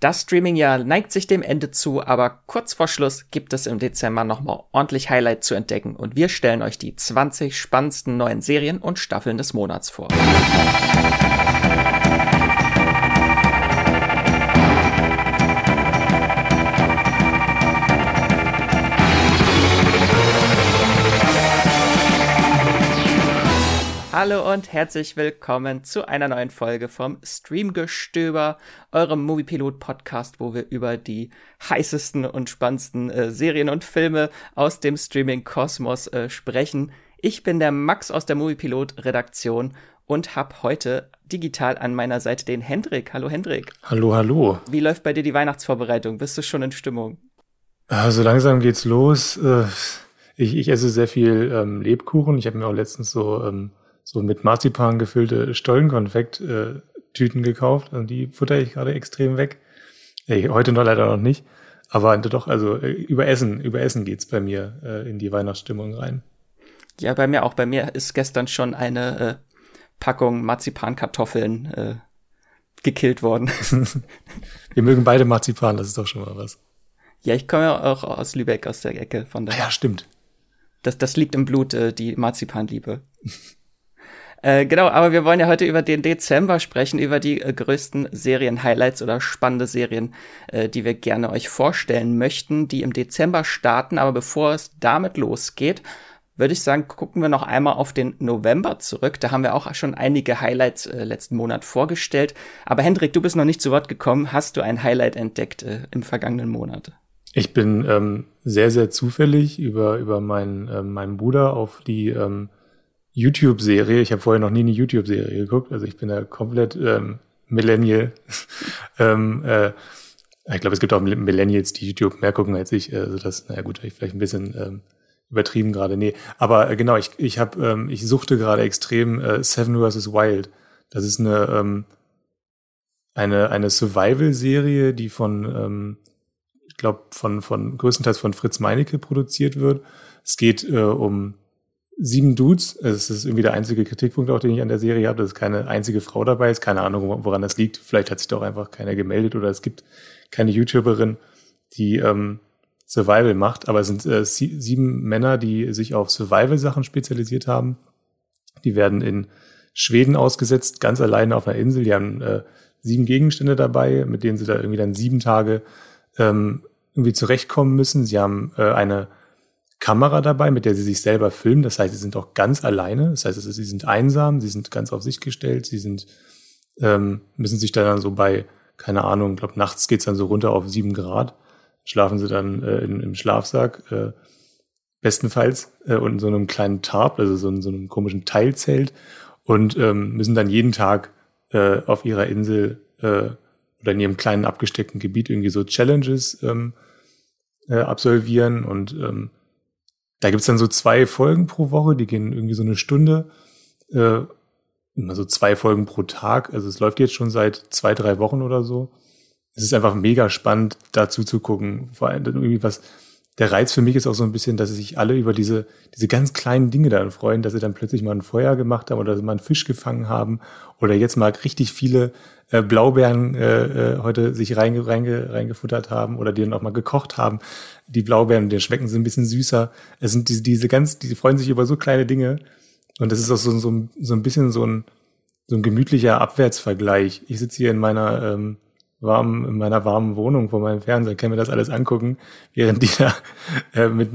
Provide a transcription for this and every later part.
Das Streamingjahr neigt sich dem Ende zu, aber kurz vor Schluss gibt es im Dezember nochmal ordentlich Highlight zu entdecken und wir stellen euch die 20 spannendsten neuen Serien und Staffeln des Monats vor. Hallo und herzlich willkommen zu einer neuen Folge vom Streamgestöber, eurem Moviepilot-Podcast, wo wir über die heißesten und spannendsten Serien und Filme aus dem Streaming-Kosmos sprechen. Ich bin der Max aus der Moviepilot-Redaktion und habe heute digital an meiner Seite den Hendrik. Hallo Hendrik. Hallo, hallo. Wie läuft bei dir die Weihnachtsvorbereitung? Bist du schon in Stimmung? Also langsam geht's los. Ich esse sehr viel Lebkuchen. Ich habe mir auch letztens so mit Marzipan gefüllte Stollenkonfekt-Tüten gekauft. Und die futter ich gerade extrem weg. Heute noch leider noch nicht. Aber doch, also über Essen geht's bei mir in die Weihnachtsstimmung rein. Ja, bei mir auch. Bei mir ist gestern schon eine Packung Marzipankartoffeln gekillt worden. Wir mögen beide Marzipan, das ist doch schon mal was. Ja, ich komme ja auch aus Lübeck, aus der Ecke. Von daher. Ja, stimmt. Das liegt im Blut, die Marzipanliebe. Genau, aber wir wollen ja heute über den Dezember sprechen, über die größten Serien-Highlights oder spannende Serien, die wir gerne euch vorstellen möchten, die im Dezember starten. Aber bevor es damit losgeht, würde ich sagen, gucken wir noch einmal auf den November zurück. Da haben wir auch schon einige Highlights letzten Monat vorgestellt. Aber Hendrik, du bist noch nicht zu Wort gekommen. Hast du ein Highlight entdeckt im vergangenen Monat? Ich bin sehr, sehr zufällig über meinen Bruder auf die YouTube-Serie. Ich habe vorher noch nie eine YouTube-Serie geguckt, also ich bin da komplett Millennial. Ich glaube, es gibt auch Millennials, die YouTube mehr gucken als ich. Also das, naja gut, ich vielleicht ein bisschen übertrieben gerade. Nee, aber genau, ich suchte gerade extrem Seven vs. Wild. Das ist eine Survival-Serie, die von größtenteils von Fritz Meinecke produziert wird. Es geht um 7 Dudes, es ist irgendwie der einzige Kritikpunkt auch, den ich an der Serie habe, dass keine einzige Frau dabei ist, keine Ahnung, woran das liegt, vielleicht hat sich doch einfach keiner gemeldet oder es gibt keine YouTuberin, die Survival macht, aber es sind 7 Männer, die sich auf Survival-Sachen spezialisiert haben, die werden in Schweden ausgesetzt, ganz alleine auf einer Insel, die haben 7 Gegenstände dabei, mit denen sie da irgendwie dann 7 Tage irgendwie zurechtkommen müssen, sie haben eine Kamera dabei, mit der sie sich selber filmen. Das heißt, sie sind auch ganz alleine. Das heißt, sie sind einsam, sie sind ganz auf sich gestellt. Sie sind müssen sich dann so bei, keine Ahnung, ich glaube, nachts geht's dann so runter auf 7 Grad. Schlafen sie dann im Schlafsack, bestenfalls, und in so einem kleinen Tarp, also so einem komischen Teilzelt. Und müssen dann jeden Tag auf ihrer Insel oder in ihrem kleinen abgesteckten Gebiet irgendwie so Challenges absolvieren und da gibt's dann so 2 Folgen pro Woche, die gehen irgendwie so eine Stunde, immer so 2 Folgen pro Tag. Also es läuft jetzt schon seit 2-3 Wochen oder so. Es ist einfach mega spannend, da zuzugucken. Vor allem irgendwie der Reiz für mich ist auch so ein bisschen, dass sich alle über diese ganz kleinen Dinge dann freuen, dass sie dann plötzlich mal ein Feuer gemacht haben oder dass sie mal einen Fisch gefangen haben oder jetzt mal richtig viele Blaubeeren heute sich reingefuttert haben oder die dann auch mal gekocht haben. Die Blaubeeren, die schmecken so ein bisschen süßer. Es sind die freuen sich über so kleine Dinge. Und das ist auch so ein bisschen so ein gemütlicher Abwärtsvergleich. Ich sitze hier in meiner warmen Wohnung vor meinem Fernseher, kann mir das alles angucken, während die da mit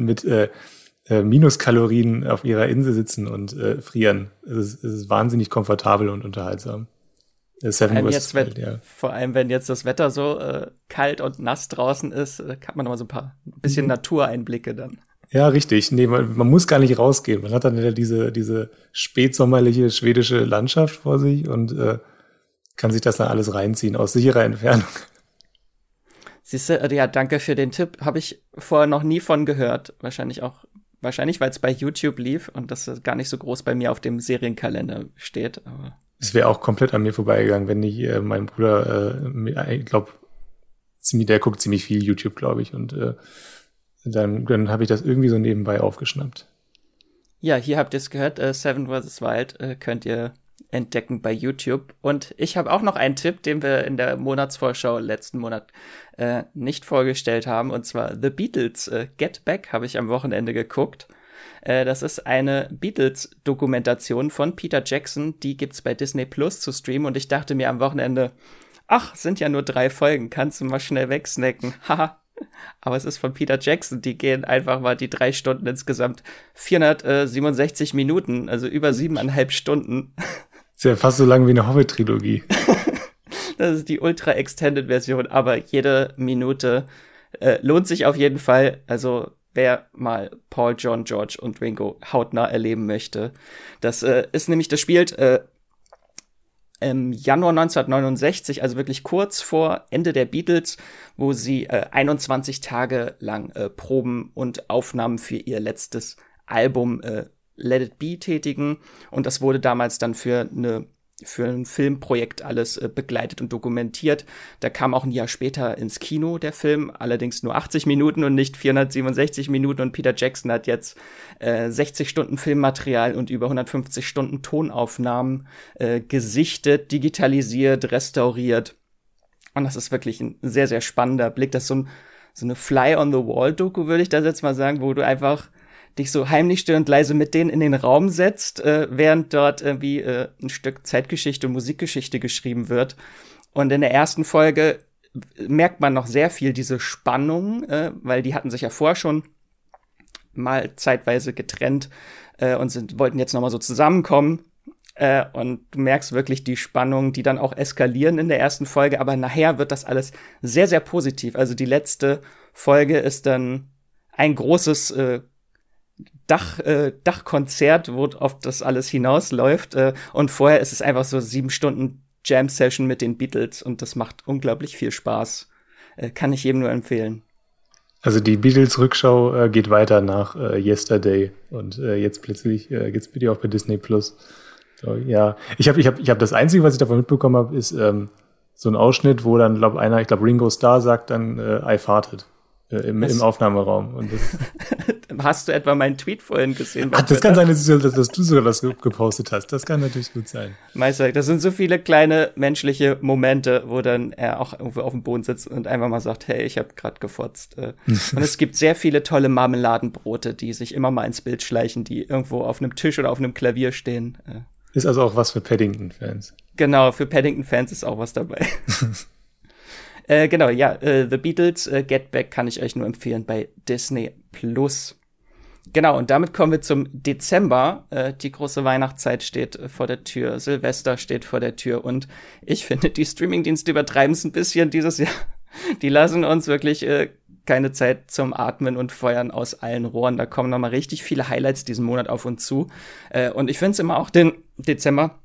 Minuskalorien auf ihrer Insel sitzen und frieren. Es ist wahnsinnig komfortabel und unterhaltsam. Vor allem, wenn jetzt das Wetter so kalt und nass draußen ist, hat man nochmal so ein bisschen Natureinblicke dann. Ja, richtig. Nee, man muss gar nicht rausgehen. Man hat dann diese spätsommerliche schwedische Landschaft vor sich und kann sich das dann alles reinziehen aus sicherer Entfernung. Siehst du, ja, danke für den Tipp. Habe ich vorher noch nie von gehört. Wahrscheinlich, weil es bei YouTube lief und das gar nicht so groß bei mir auf dem Serienkalender steht, aber es wäre auch komplett an mir vorbeigegangen, wenn nicht mein Bruder, ich glaube, der guckt ziemlich viel YouTube, glaube ich. Und dann habe ich das irgendwie so nebenbei aufgeschnappt. Ja, hier habt ihr es gehört, Seven vs. Wild könnt ihr entdecken bei YouTube. Und ich habe auch noch einen Tipp, den wir in der Monatsvorschau letzten Monat nicht vorgestellt haben, und zwar The Beatles. Get Back habe ich am Wochenende geguckt. Das ist eine Beatles-Dokumentation von Peter Jackson, die gibt's bei Disney Plus zu streamen, und ich dachte mir am Wochenende, ach, sind ja nur 3 Folgen, kannst du mal schnell wegsnacken, haha. Aber es ist von Peter Jackson, die gehen einfach mal die 3 Stunden insgesamt 467 Minuten, also über 7,5 Stunden. Ist ja fast so lang wie eine Hobbit-Trilogie. Das ist die Ultra-Extended-Version, aber jede Minute lohnt sich auf jeden Fall, also wer mal Paul, John, George und Ringo hautnah erleben möchte. Das ist nämlich, das spielt im Januar 1969, also wirklich kurz vor Ende der Beatles, wo sie 21 Tage lang Proben und Aufnahmen für ihr letztes Album Let It Be tätigen. Und das wurde damals dann für ein Filmprojekt alles begleitet und dokumentiert. Da kam auch ein Jahr später ins Kino der Film, allerdings nur 80 Minuten und nicht 467 Minuten. Und Peter Jackson hat jetzt 60 Stunden Filmmaterial und über 150 Stunden Tonaufnahmen gesichtet, digitalisiert, restauriert. Und das ist wirklich ein sehr, sehr spannender Blick. Das ist so eine Fly-on-the-Wall-Doku, würde ich das jetzt mal sagen, wo du einfach dich so heimlich, still und leise mit denen in den Raum setzt, während dort irgendwie ein Stück Zeitgeschichte und Musikgeschichte geschrieben wird. Und in der ersten Folge merkt man noch sehr viel diese Spannung, weil die hatten sich ja vorher schon mal zeitweise getrennt und wollten jetzt noch mal so zusammenkommen. Und du merkst wirklich die Spannung, die dann auch eskalieren in der ersten Folge. Aber nachher wird das alles sehr, sehr positiv. Also die letzte Folge ist dann ein großes Dachkonzert, wo auf das alles hinausläuft. Und vorher ist es einfach so 7 Stunden Jam-Session mit den Beatles, und das macht unglaublich viel Spaß. Kann ich jedem nur empfehlen. Also die Beatles-Rückschau geht weiter nach Yesterday, und jetzt plötzlich geht's bei dir auch bei Disney Plus. So, ja, ich hab das Einzige, was ich davon mitbekommen habe, ist so ein Ausschnitt, wo dann ich glaube Ringo Starr sagt dann I farted. Im Aufnahmeraum. Und das hast du etwa meinen Tweet vorhin gesehen? Ach, das kann sein, dass du sogar das gepostet hast. Das kann natürlich gut sein. Meister, das sind so viele kleine menschliche Momente, wo dann er auch irgendwo auf dem Boden sitzt und einfach mal sagt, hey, ich habe gerade gefotzt. Und es gibt sehr viele tolle Marmeladenbrote, die sich immer mal ins Bild schleichen, die irgendwo auf einem Tisch oder auf einem Klavier stehen. Ist also auch was für Paddington-Fans. Genau, für Paddington-Fans ist auch was dabei. Genau, ja, The Beatles, Get Back kann ich euch nur empfehlen bei Disney Plus. Genau, und damit kommen wir zum Dezember. Die große Weihnachtszeit steht vor der Tür, Silvester steht vor der Tür, und ich finde, die Streamingdienste übertreiben es ein bisschen dieses Jahr. Die lassen uns wirklich keine Zeit zum Atmen und Feuern aus allen Rohren. Da kommen nochmal richtig viele Highlights diesen Monat auf uns zu. Und ich finde es immer auch den Dezember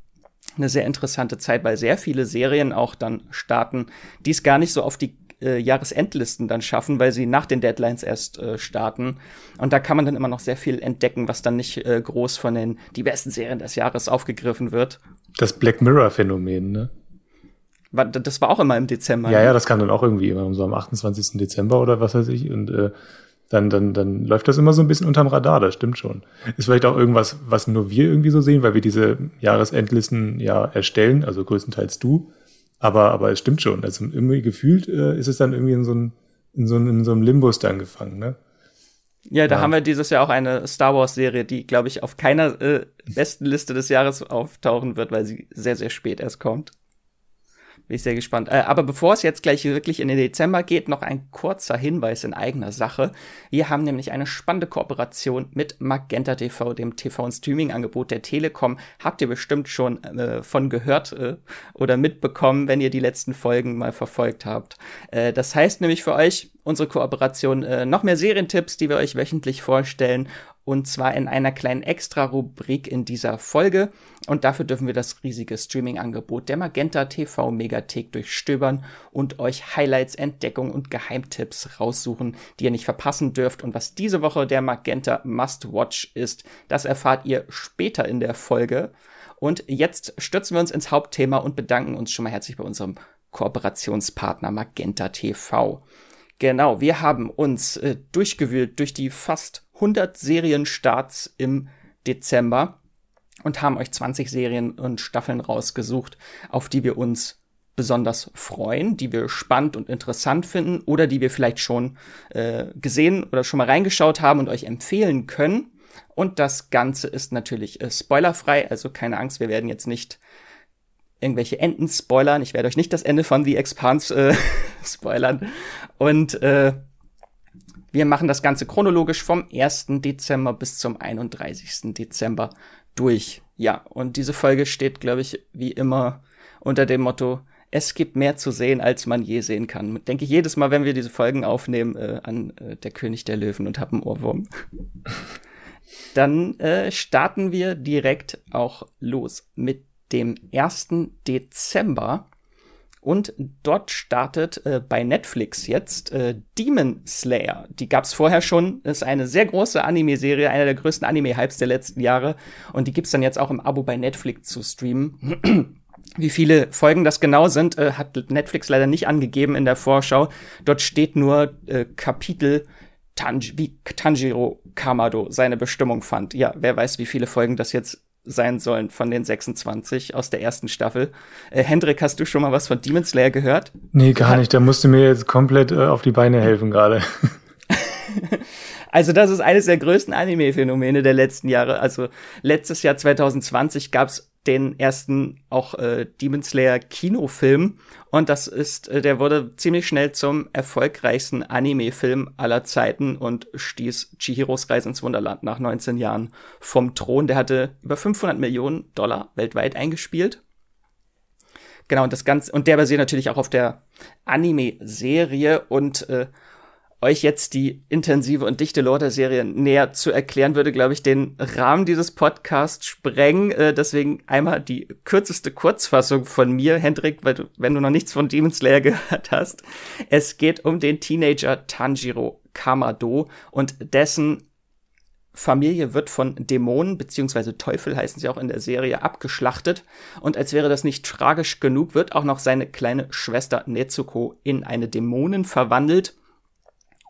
eine sehr interessante Zeit, weil sehr viele Serien auch dann starten, die es gar nicht so auf die Jahresendlisten dann schaffen, weil sie nach den Deadlines erst starten. Und da kann man dann immer noch sehr viel entdecken, was dann nicht groß von die besten Serien des Jahres aufgegriffen wird. Das Black Mirror-Phänomen, ne? Das war auch immer im Dezember. Ja, ne? Ja, das kam dann auch irgendwie immer so am 28. Dezember oder was weiß ich, und dann läuft das immer so ein bisschen unterm Radar, das stimmt schon. Ist vielleicht auch irgendwas, was nur wir irgendwie so sehen, weil wir diese Jahresendlisten ja erstellen, also größtenteils du. Aber es stimmt schon. Also irgendwie gefühlt ist es dann irgendwie in so einem Limbus dann gefangen, ne? Ja, da haben wir dieses Jahr auch eine Star Wars-Serie, die, glaube ich, auf keiner besten Liste des Jahres auftauchen wird, weil sie sehr, sehr spät erst kommt. Bin ich sehr gespannt. Aber bevor es jetzt gleich wirklich in den Dezember geht, noch ein kurzer Hinweis in eigener Sache. Wir haben nämlich eine spannende Kooperation mit Magenta TV, dem TV- und Streaming-Angebot der Telekom. Habt ihr bestimmt schon von gehört oder mitbekommen, wenn ihr die letzten Folgen mal verfolgt habt. Das heißt nämlich für euch, unsere Kooperation, noch mehr Serientipps, die wir euch wöchentlich vorstellen. Und zwar in einer kleinen Extra-Rubrik in dieser Folge. Und dafür dürfen wir das riesige Streaming-Angebot der Magenta TV Megathek durchstöbern und euch Highlights, Entdeckungen und Geheimtipps raussuchen, die ihr nicht verpassen dürft. Und was diese Woche der Magenta Must-Watch ist, das erfahrt ihr später in der Folge. Und jetzt stürzen wir uns ins Hauptthema und bedanken uns schon mal herzlich bei unserem Kooperationspartner Magenta TV. Genau, wir haben uns durchgewühlt durch die fast 100 Serienstarts im Dezember und haben euch 20 Serien und Staffeln rausgesucht, auf die wir uns besonders freuen, die wir spannend und interessant finden oder die wir vielleicht schon gesehen oder schon mal reingeschaut haben und euch empfehlen können. Und das Ganze ist natürlich spoilerfrei, also keine Angst, wir werden jetzt nicht irgendwelche Enden spoilern. Ich werde euch nicht das Ende von The Expanse spoilern. Und wir machen das Ganze chronologisch vom 1. Dezember bis zum 31. Dezember durch. Ja, und diese Folge steht, glaube ich, wie immer unter dem Motto, es gibt mehr zu sehen, als man je sehen kann. Denke ich jedes Mal, wenn wir diese Folgen aufnehmen, an Der König der Löwen und hab einen Ohrwurm. Dann starten wir direkt auch los mit dem 1. Dezember. Und dort startet bei Netflix jetzt Demon Slayer. Die gab's vorher schon. Ist eine sehr große Anime-Serie, einer der größten Anime-Hypes der letzten Jahre. Und die gibt's dann jetzt auch im Abo bei Netflix zu streamen. Wie viele Folgen das genau sind, hat Netflix leider nicht angegeben in der Vorschau. Dort steht nur Kapitel, wie Tanjiro Kamado seine Bestimmung fand. Ja, wer weiß, wie viele Folgen das jetzt sein sollen von den 26 aus der ersten Staffel. Hendrik, hast du schon mal was von Demon Slayer gehört? Nee, gar nicht. Da musst du mir jetzt komplett auf die Beine helfen gerade. Also das ist eines der größten Anime-Phänomene der letzten Jahre. Also letztes Jahr 2020 gab's den ersten auch Demon Slayer Kinofilm und das ist, der wurde ziemlich schnell zum erfolgreichsten Anime-Film aller Zeiten und stieß Chihiros Reise ins Wunderland nach 19 Jahren vom Thron. Der hatte über 500 Millionen Dollar weltweit eingespielt. Genau, und das Ganze, und der basiert natürlich auch auf der Anime-Serie und euch jetzt die intensive und dichte Lore der Serie näher zu erklären, würde, glaube ich, den Rahmen dieses Podcasts sprengen. Deswegen einmal die kürzeste Kurzfassung von mir, Hendrik, weil wenn du noch nichts von Demon Slayer gehört hast. Es geht um den Teenager Tanjiro Kamado und dessen Familie wird von Dämonen, beziehungsweise Teufel heißen sie auch in der Serie, abgeschlachtet. Und als wäre das nicht tragisch genug, wird auch noch seine kleine Schwester Nezuko in eine Dämonin verwandelt.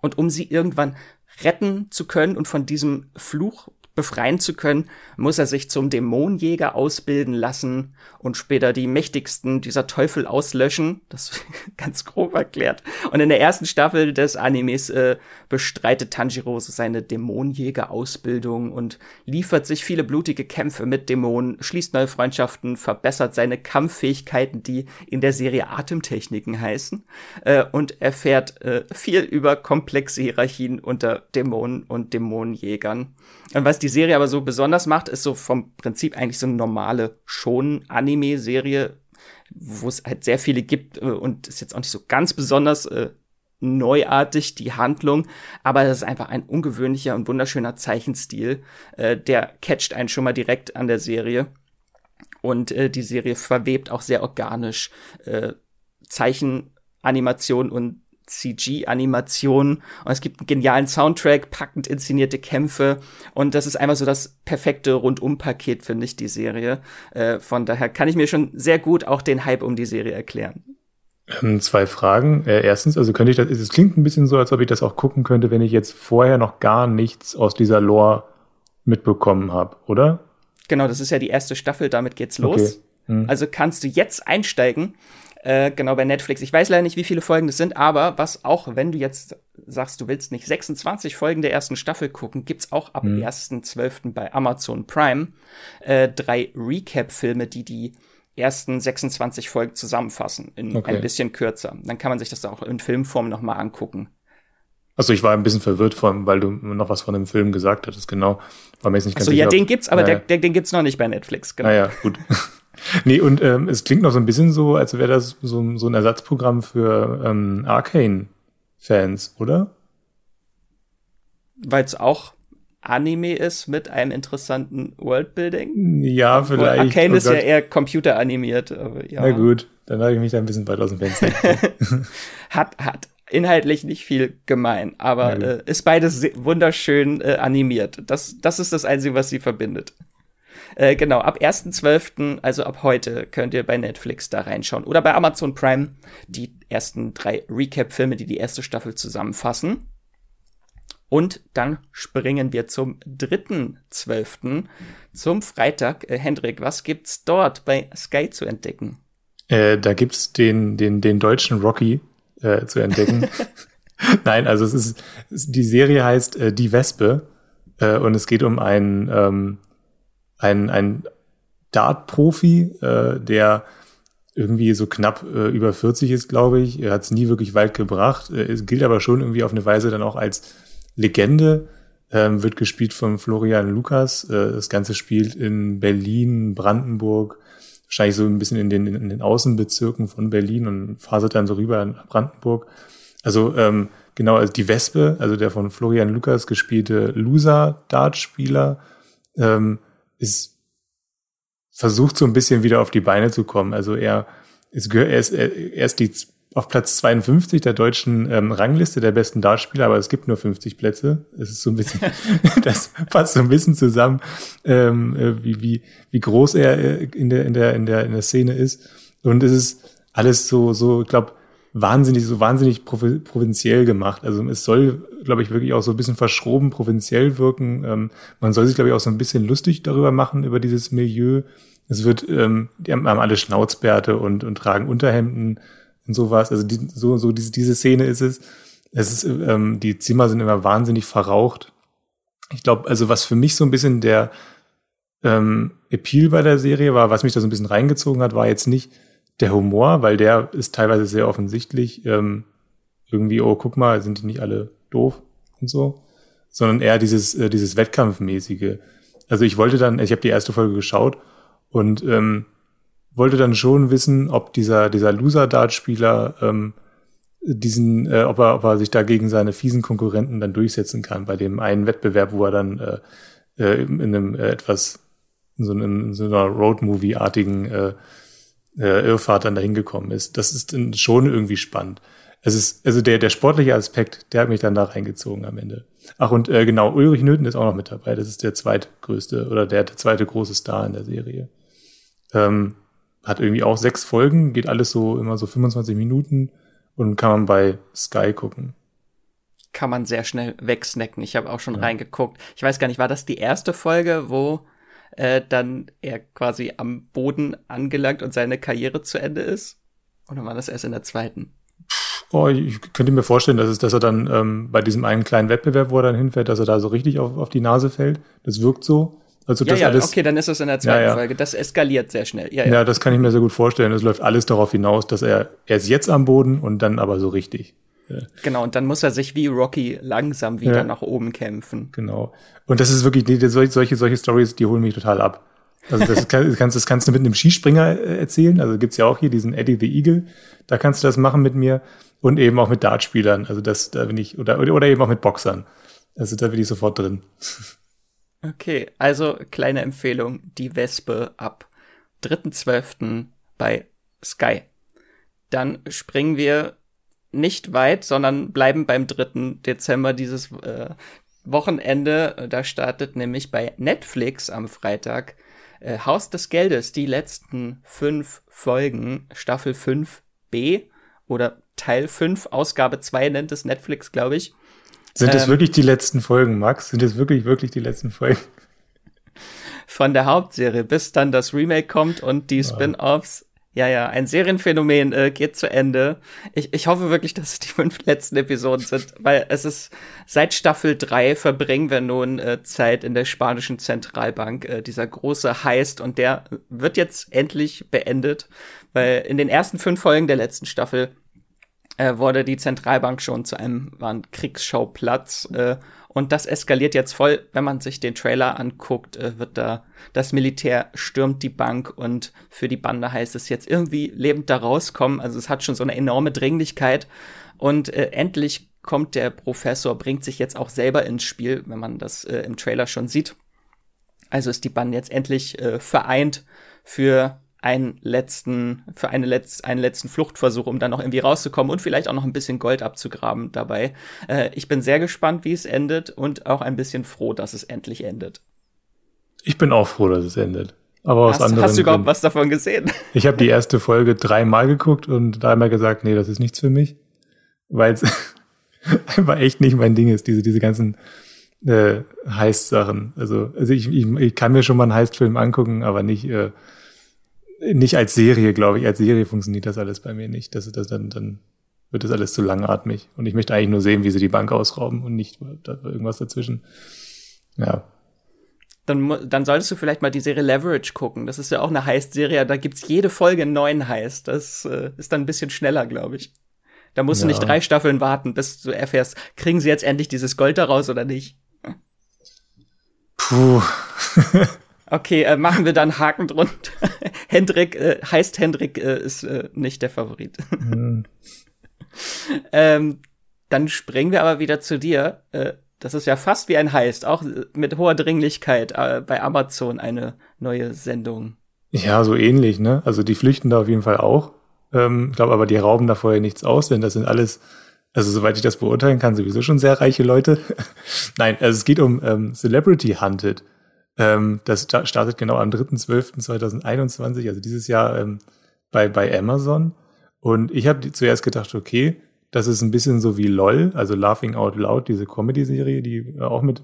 Und um sie irgendwann retten zu können und von diesem Fluch befreien zu können, muss er sich zum Dämonjäger ausbilden lassen und später die mächtigsten dieser Teufel auslöschen. Das ist ganz grob erklärt. Und in der ersten Staffel des Animes bestreitet Tanjiro seine Dämonjäger-Ausbildung und liefert sich viele blutige Kämpfe mit Dämonen, schließt neue Freundschaften, verbessert seine Kampffähigkeiten, die in der Serie Atemtechniken heißen, und erfährt viel über komplexe Hierarchien unter Dämonen und Dämonenjägern. Und was die Serie aber so besonders macht, ist so vom Prinzip eigentlich so eine normale Shonen-Anime-Serie, wo es halt sehr viele gibt und ist jetzt auch nicht so ganz besonders neuartig, die Handlung, aber das ist einfach ein ungewöhnlicher und wunderschöner Zeichenstil, der catcht einen schon mal direkt an der Serie und die Serie verwebt auch sehr organisch Zeichenanimation und CG-Animationen und es gibt einen genialen Soundtrack, packend inszenierte Kämpfe und das ist einfach so das perfekte Rundum-Paket, finde ich, die Serie. Von daher kann ich mir schon sehr gut auch den Hype um die Serie erklären. Zwei Fragen. Erstens, also könnte ich das, es klingt ein bisschen so, als ob ich das auch gucken könnte, wenn ich jetzt vorher noch gar nichts aus dieser Lore mitbekommen habe, oder? Genau, das ist ja die erste Staffel, damit geht's los. Okay. Hm. Also kannst du jetzt einsteigen. Genau, bei Netflix. Ich weiß leider nicht, wie viele Folgen das sind, aber was auch, wenn du jetzt sagst, du willst nicht 26 Folgen der ersten Staffel gucken, gibt's auch ab 1.12. bei Amazon Prime 3 Recap-Filme, die die ersten 26 Folgen zusammenfassen, in ein bisschen kürzer. Dann kann man sich das auch in Filmform noch mal angucken. Also ich war ein bisschen verwirrt, weil du noch was von dem Film gesagt hattest, genau. War mir jetzt nicht ganz sicher. Den gibt's, aber den gibt's noch nicht bei Netflix. Genau. Naja, gut. Nee, und es klingt noch so ein bisschen so, als wäre das so ein Ersatzprogramm für Arcane-Fans, oder? Weil es auch Anime ist mit einem interessanten Worldbuilding. Ja, vielleicht. Arcane ist ja eher computeranimiert. Aber ja. Na gut, dann habe ich mich da ein bisschen weit aus dem Fenster. Hat inhaltlich nicht viel gemein, aber ist beides wunderschön animiert. Das ist das Einzige, was sie verbindet. Genau, ab 1.12., also ab heute, könnt ihr bei Netflix da reinschauen. Oder bei Amazon Prime die ersten 3 Recap-Filme, die erste Staffel zusammenfassen. Und dann springen wir zum 3.12., zum Freitag. Hendrik, was gibt's dort bei Sky zu entdecken? Da gibt's den deutschen Rocky zu entdecken. Nein, also die Serie heißt Die Wespe und es geht um einen Dart-Profi, der irgendwie so knapp über 40 ist, glaube ich. Er hat es nie wirklich weit gebracht. Es gilt aber schon irgendwie auf eine Weise dann auch als Legende. Wird gespielt von Florian Lukas. Das Ganze spielt in Berlin, Brandenburg, wahrscheinlich so ein bisschen in den Außenbezirken von Berlin und fasert dann so rüber in Brandenburg. Also also die Wespe, also der von Florian Lukas gespielte Loser-Dartspieler, versucht so ein bisschen wieder auf die Beine zu kommen. Also er ist auf Platz 52 der deutschen Rangliste der besten Dartspieler, aber es gibt nur 50 Plätze. Es ist so ein bisschen, das passt so ein bisschen zusammen, wie groß er in der Szene ist. Und es ist alles so, ich glaube, wahnsinnig provinziell gemacht. Also es soll, glaube ich, wirklich auch so ein bisschen verschroben provinziell wirken. Man soll sich, glaube ich, auch so ein bisschen lustig darüber machen, über dieses Milieu. Es wird, die haben alle Schnauzbärte und tragen Unterhemden und sowas. Also diese Szene ist es. Es ist, die Zimmer sind immer wahnsinnig verraucht. Ich glaube, also was für mich so ein bisschen der Appeal bei der Serie war, was mich da so ein bisschen reingezogen hat, war jetzt nicht der Humor, weil der ist teilweise sehr offensichtlich, irgendwie, oh, guck mal, sind die nicht alle doof und so, sondern eher dieses Wettkampfmäßige. Also ich habe die erste Folge geschaut und wollte dann schon wissen, ob dieser Loser-Dart-Spieler ob er sich da gegen seine fiesen Konkurrenten dann durchsetzen kann bei dem einen Wettbewerb, wo er dann in so einer Road-Movie-artigen Irrfahrt dann dahin gekommen ist. Das ist schon irgendwie spannend. Es ist, also der sportliche Aspekt, der hat mich dann da reingezogen am Ende. Ach, und genau, Ulrich Nöthen ist auch noch mit dabei. Das ist der zweitgrößte oder der zweite große Star in der Serie. Hat irgendwie auch 6 Folgen, geht alles so immer so 25 Minuten und kann man bei Sky gucken. Kann man sehr schnell wegsnacken. Ich habe auch schon reingeguckt. Ich weiß gar nicht, war das die erste Folge, wo dann er quasi am Boden angelangt und seine Karriere zu Ende ist? Oder war das erst in der zweiten? Oh, ich könnte mir vorstellen, dass er dann bei diesem einen kleinen Wettbewerb, wo er dann hinfährt, dass er da so richtig auf die Nase fällt. Das wirkt so. Also das alles, okay, dann ist das in der zweiten Folge. Das eskaliert sehr schnell. Ja, das kann ich mir sehr gut vorstellen. Es läuft alles darauf hinaus, dass er ist jetzt am Boden und dann aber so richtig. Ja. Genau, und dann muss er sich wie Rocky langsam wieder nach oben kämpfen. Genau. Und das ist wirklich, solche Storys, die holen mich total ab. Also das kannst du mit einem Skispringer erzählen. Also gibt's ja auch hier diesen Eddie the Eagle. Da kannst du das machen mit mir. Und eben auch mit Dartspielern. Also da bin ich, oder eben auch mit Boxern. Also da bin ich sofort drin. Okay, also kleine Empfehlung. Die Wespe ab 3.12. bei Sky. Dann springen wir nicht weit, sondern bleiben beim 3. Dezember dieses Wochenende. Da startet nämlich bei Netflix am Freitag Haus des Geldes, die letzten 5 Folgen, Staffel 5b oder Teil 5, Ausgabe 2 nennt es Netflix, glaube ich. Sind das wirklich die letzten Folgen, Max? Sind das wirklich, wirklich die letzten Folgen? Von der Hauptserie, bis dann das Remake kommt und die Spin-Offs. Ja, ein Serienphänomen geht zu Ende. Ich hoffe wirklich, dass es die 5 letzten Episoden sind, weil es ist, seit Staffel 3 verbringen wir nun Zeit in der spanischen Zentralbank. Dieser große Heist, und der wird jetzt endlich beendet, weil in den ersten 5 Folgen der letzten Staffel wurde die Zentralbank schon zu einem wahren Kriegsschauplatz. Und das eskaliert jetzt voll. Wenn man sich den Trailer anguckt, wird da das Militär stürmt die Bank und für die Bande heißt es jetzt irgendwie lebend da rauskommen. Also es hat schon so eine enorme Dringlichkeit. Und endlich kommt der Professor, bringt sich jetzt auch selber ins Spiel, wenn man das im Trailer schon sieht. Also ist die Bande jetzt endlich vereint für einen letzten Fluchtversuch, um dann noch irgendwie rauszukommen und vielleicht auch noch ein bisschen Gold abzugraben dabei. Ich bin sehr gespannt, wie es endet und auch ein bisschen froh, dass es endlich endet. Ich bin auch froh, dass es endet. Aber aus anderen Gründen. Hast du überhaupt was davon gesehen? Ich habe die erste Folge 3 Mal geguckt und dreimal gesagt, nee, das ist nichts für mich, weil es einfach echt nicht mein Ding ist, diese ganzen Heist-Sachen. Also ich kann mir schon mal einen Heist-Film angucken, aber nicht als Serie, glaube ich. Als Serie funktioniert das alles bei mir nicht. Dann wird das alles zu langatmig. Und ich möchte eigentlich nur sehen, wie sie die Bank ausrauben und nicht irgendwas dazwischen. Ja. Dann solltest du vielleicht mal die Serie Leverage gucken. Das ist ja auch eine Heist-Serie. Da gibt's jede Folge einen neuen Heist. Das ist dann ein bisschen schneller, glaube ich. Da musst du nicht 3 Staffeln warten, bis du erfährst, kriegen sie jetzt endlich dieses Gold daraus oder nicht? Puh. Okay, machen wir dann Haken drunter. Hendrik ist nicht der Favorit. Mhm. Dann springen wir aber wieder zu dir. Das ist ja fast wie ein Heist, auch mit hoher Dringlichkeit, bei Amazon eine neue Sendung. Ja, so ähnlich, ne? Also die flüchten da auf jeden Fall auch. Ich glaube aber, die rauben da vorher nichts aus, denn das sind alles, also soweit ich das beurteilen kann, sowieso schon sehr reiche Leute. Nein, also es geht um Celebrity Hunted. Das startet genau am 3.12.2021, also dieses Jahr bei Amazon. Und ich habe zuerst gedacht, okay, das ist ein bisschen so wie LOL, also Laughing Out Loud, diese Comedy-Serie, die auch mit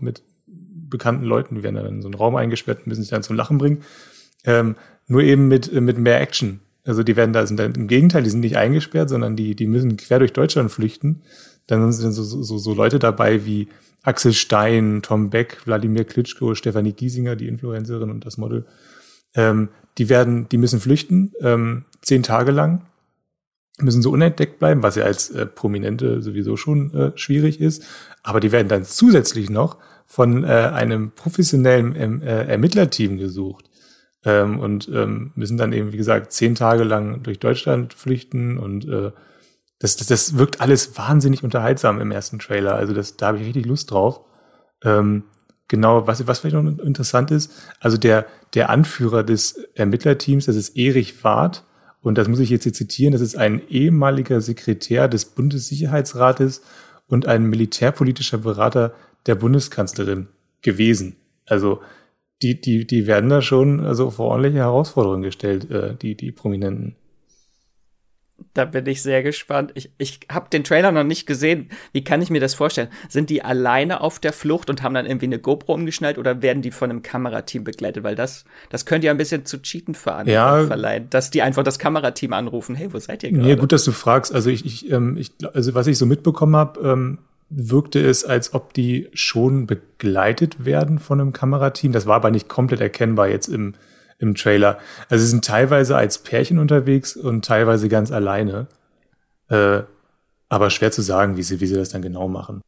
bekannten Leuten, die werden dann in so einen Raum eingesperrt, müssen sich dann zum Lachen bringen. Nur eben mit mehr Action. Also die werden da, sind dann im Gegenteil, die sind nicht eingesperrt, sondern die müssen quer durch Deutschland flüchten. Dann sind so Leute dabei wie Axel Stein, Tom Beck, Wladimir Klitschko, Stefanie Giesinger, die Influencerin und das Model. Die müssen flüchten, 10 Tage lang. Müssen so unentdeckt bleiben, was ja als Prominente sowieso schon schwierig ist. Aber die werden dann zusätzlich noch von einem professionellen Ermittlerteam gesucht. Und müssen dann eben, wie gesagt, 10 Tage lang durch Deutschland flüchten. Und das wirkt alles wahnsinnig unterhaltsam im ersten Trailer. Also da habe ich richtig Lust drauf. Genau, was vielleicht noch interessant ist, also der Anführer des Ermittlerteams, das ist Erich Warth. Und das muss ich jetzt hier zitieren, das ist ein ehemaliger Sekretär des Bundessicherheitsrates und ein militärpolitischer Berater der Bundeskanzlerin gewesen. Also die werden da schon also vor ordentliche Herausforderungen gestellt, die Prominenten. Da bin ich sehr gespannt. Ich habe den Trailer noch nicht gesehen. Wie kann ich mir das vorstellen? Sind die alleine auf der Flucht und haben dann irgendwie eine GoPro umgeschnallt oder werden die von einem Kamerateam begleitet? Weil das könnte ja ein bisschen zu Cheaten verleihen, dass die einfach das Kamerateam anrufen. Hey, wo seid ihr gerade? Nee, gut, dass du fragst. Also ich was ich so mitbekommen habe, wirkte es, als ob die schon begleitet werden von einem Kamerateam. Das war aber nicht komplett erkennbar jetzt im Trailer. Also sie sind teilweise als Pärchen unterwegs und teilweise ganz alleine. Aber schwer zu sagen, wie sie das dann genau machen.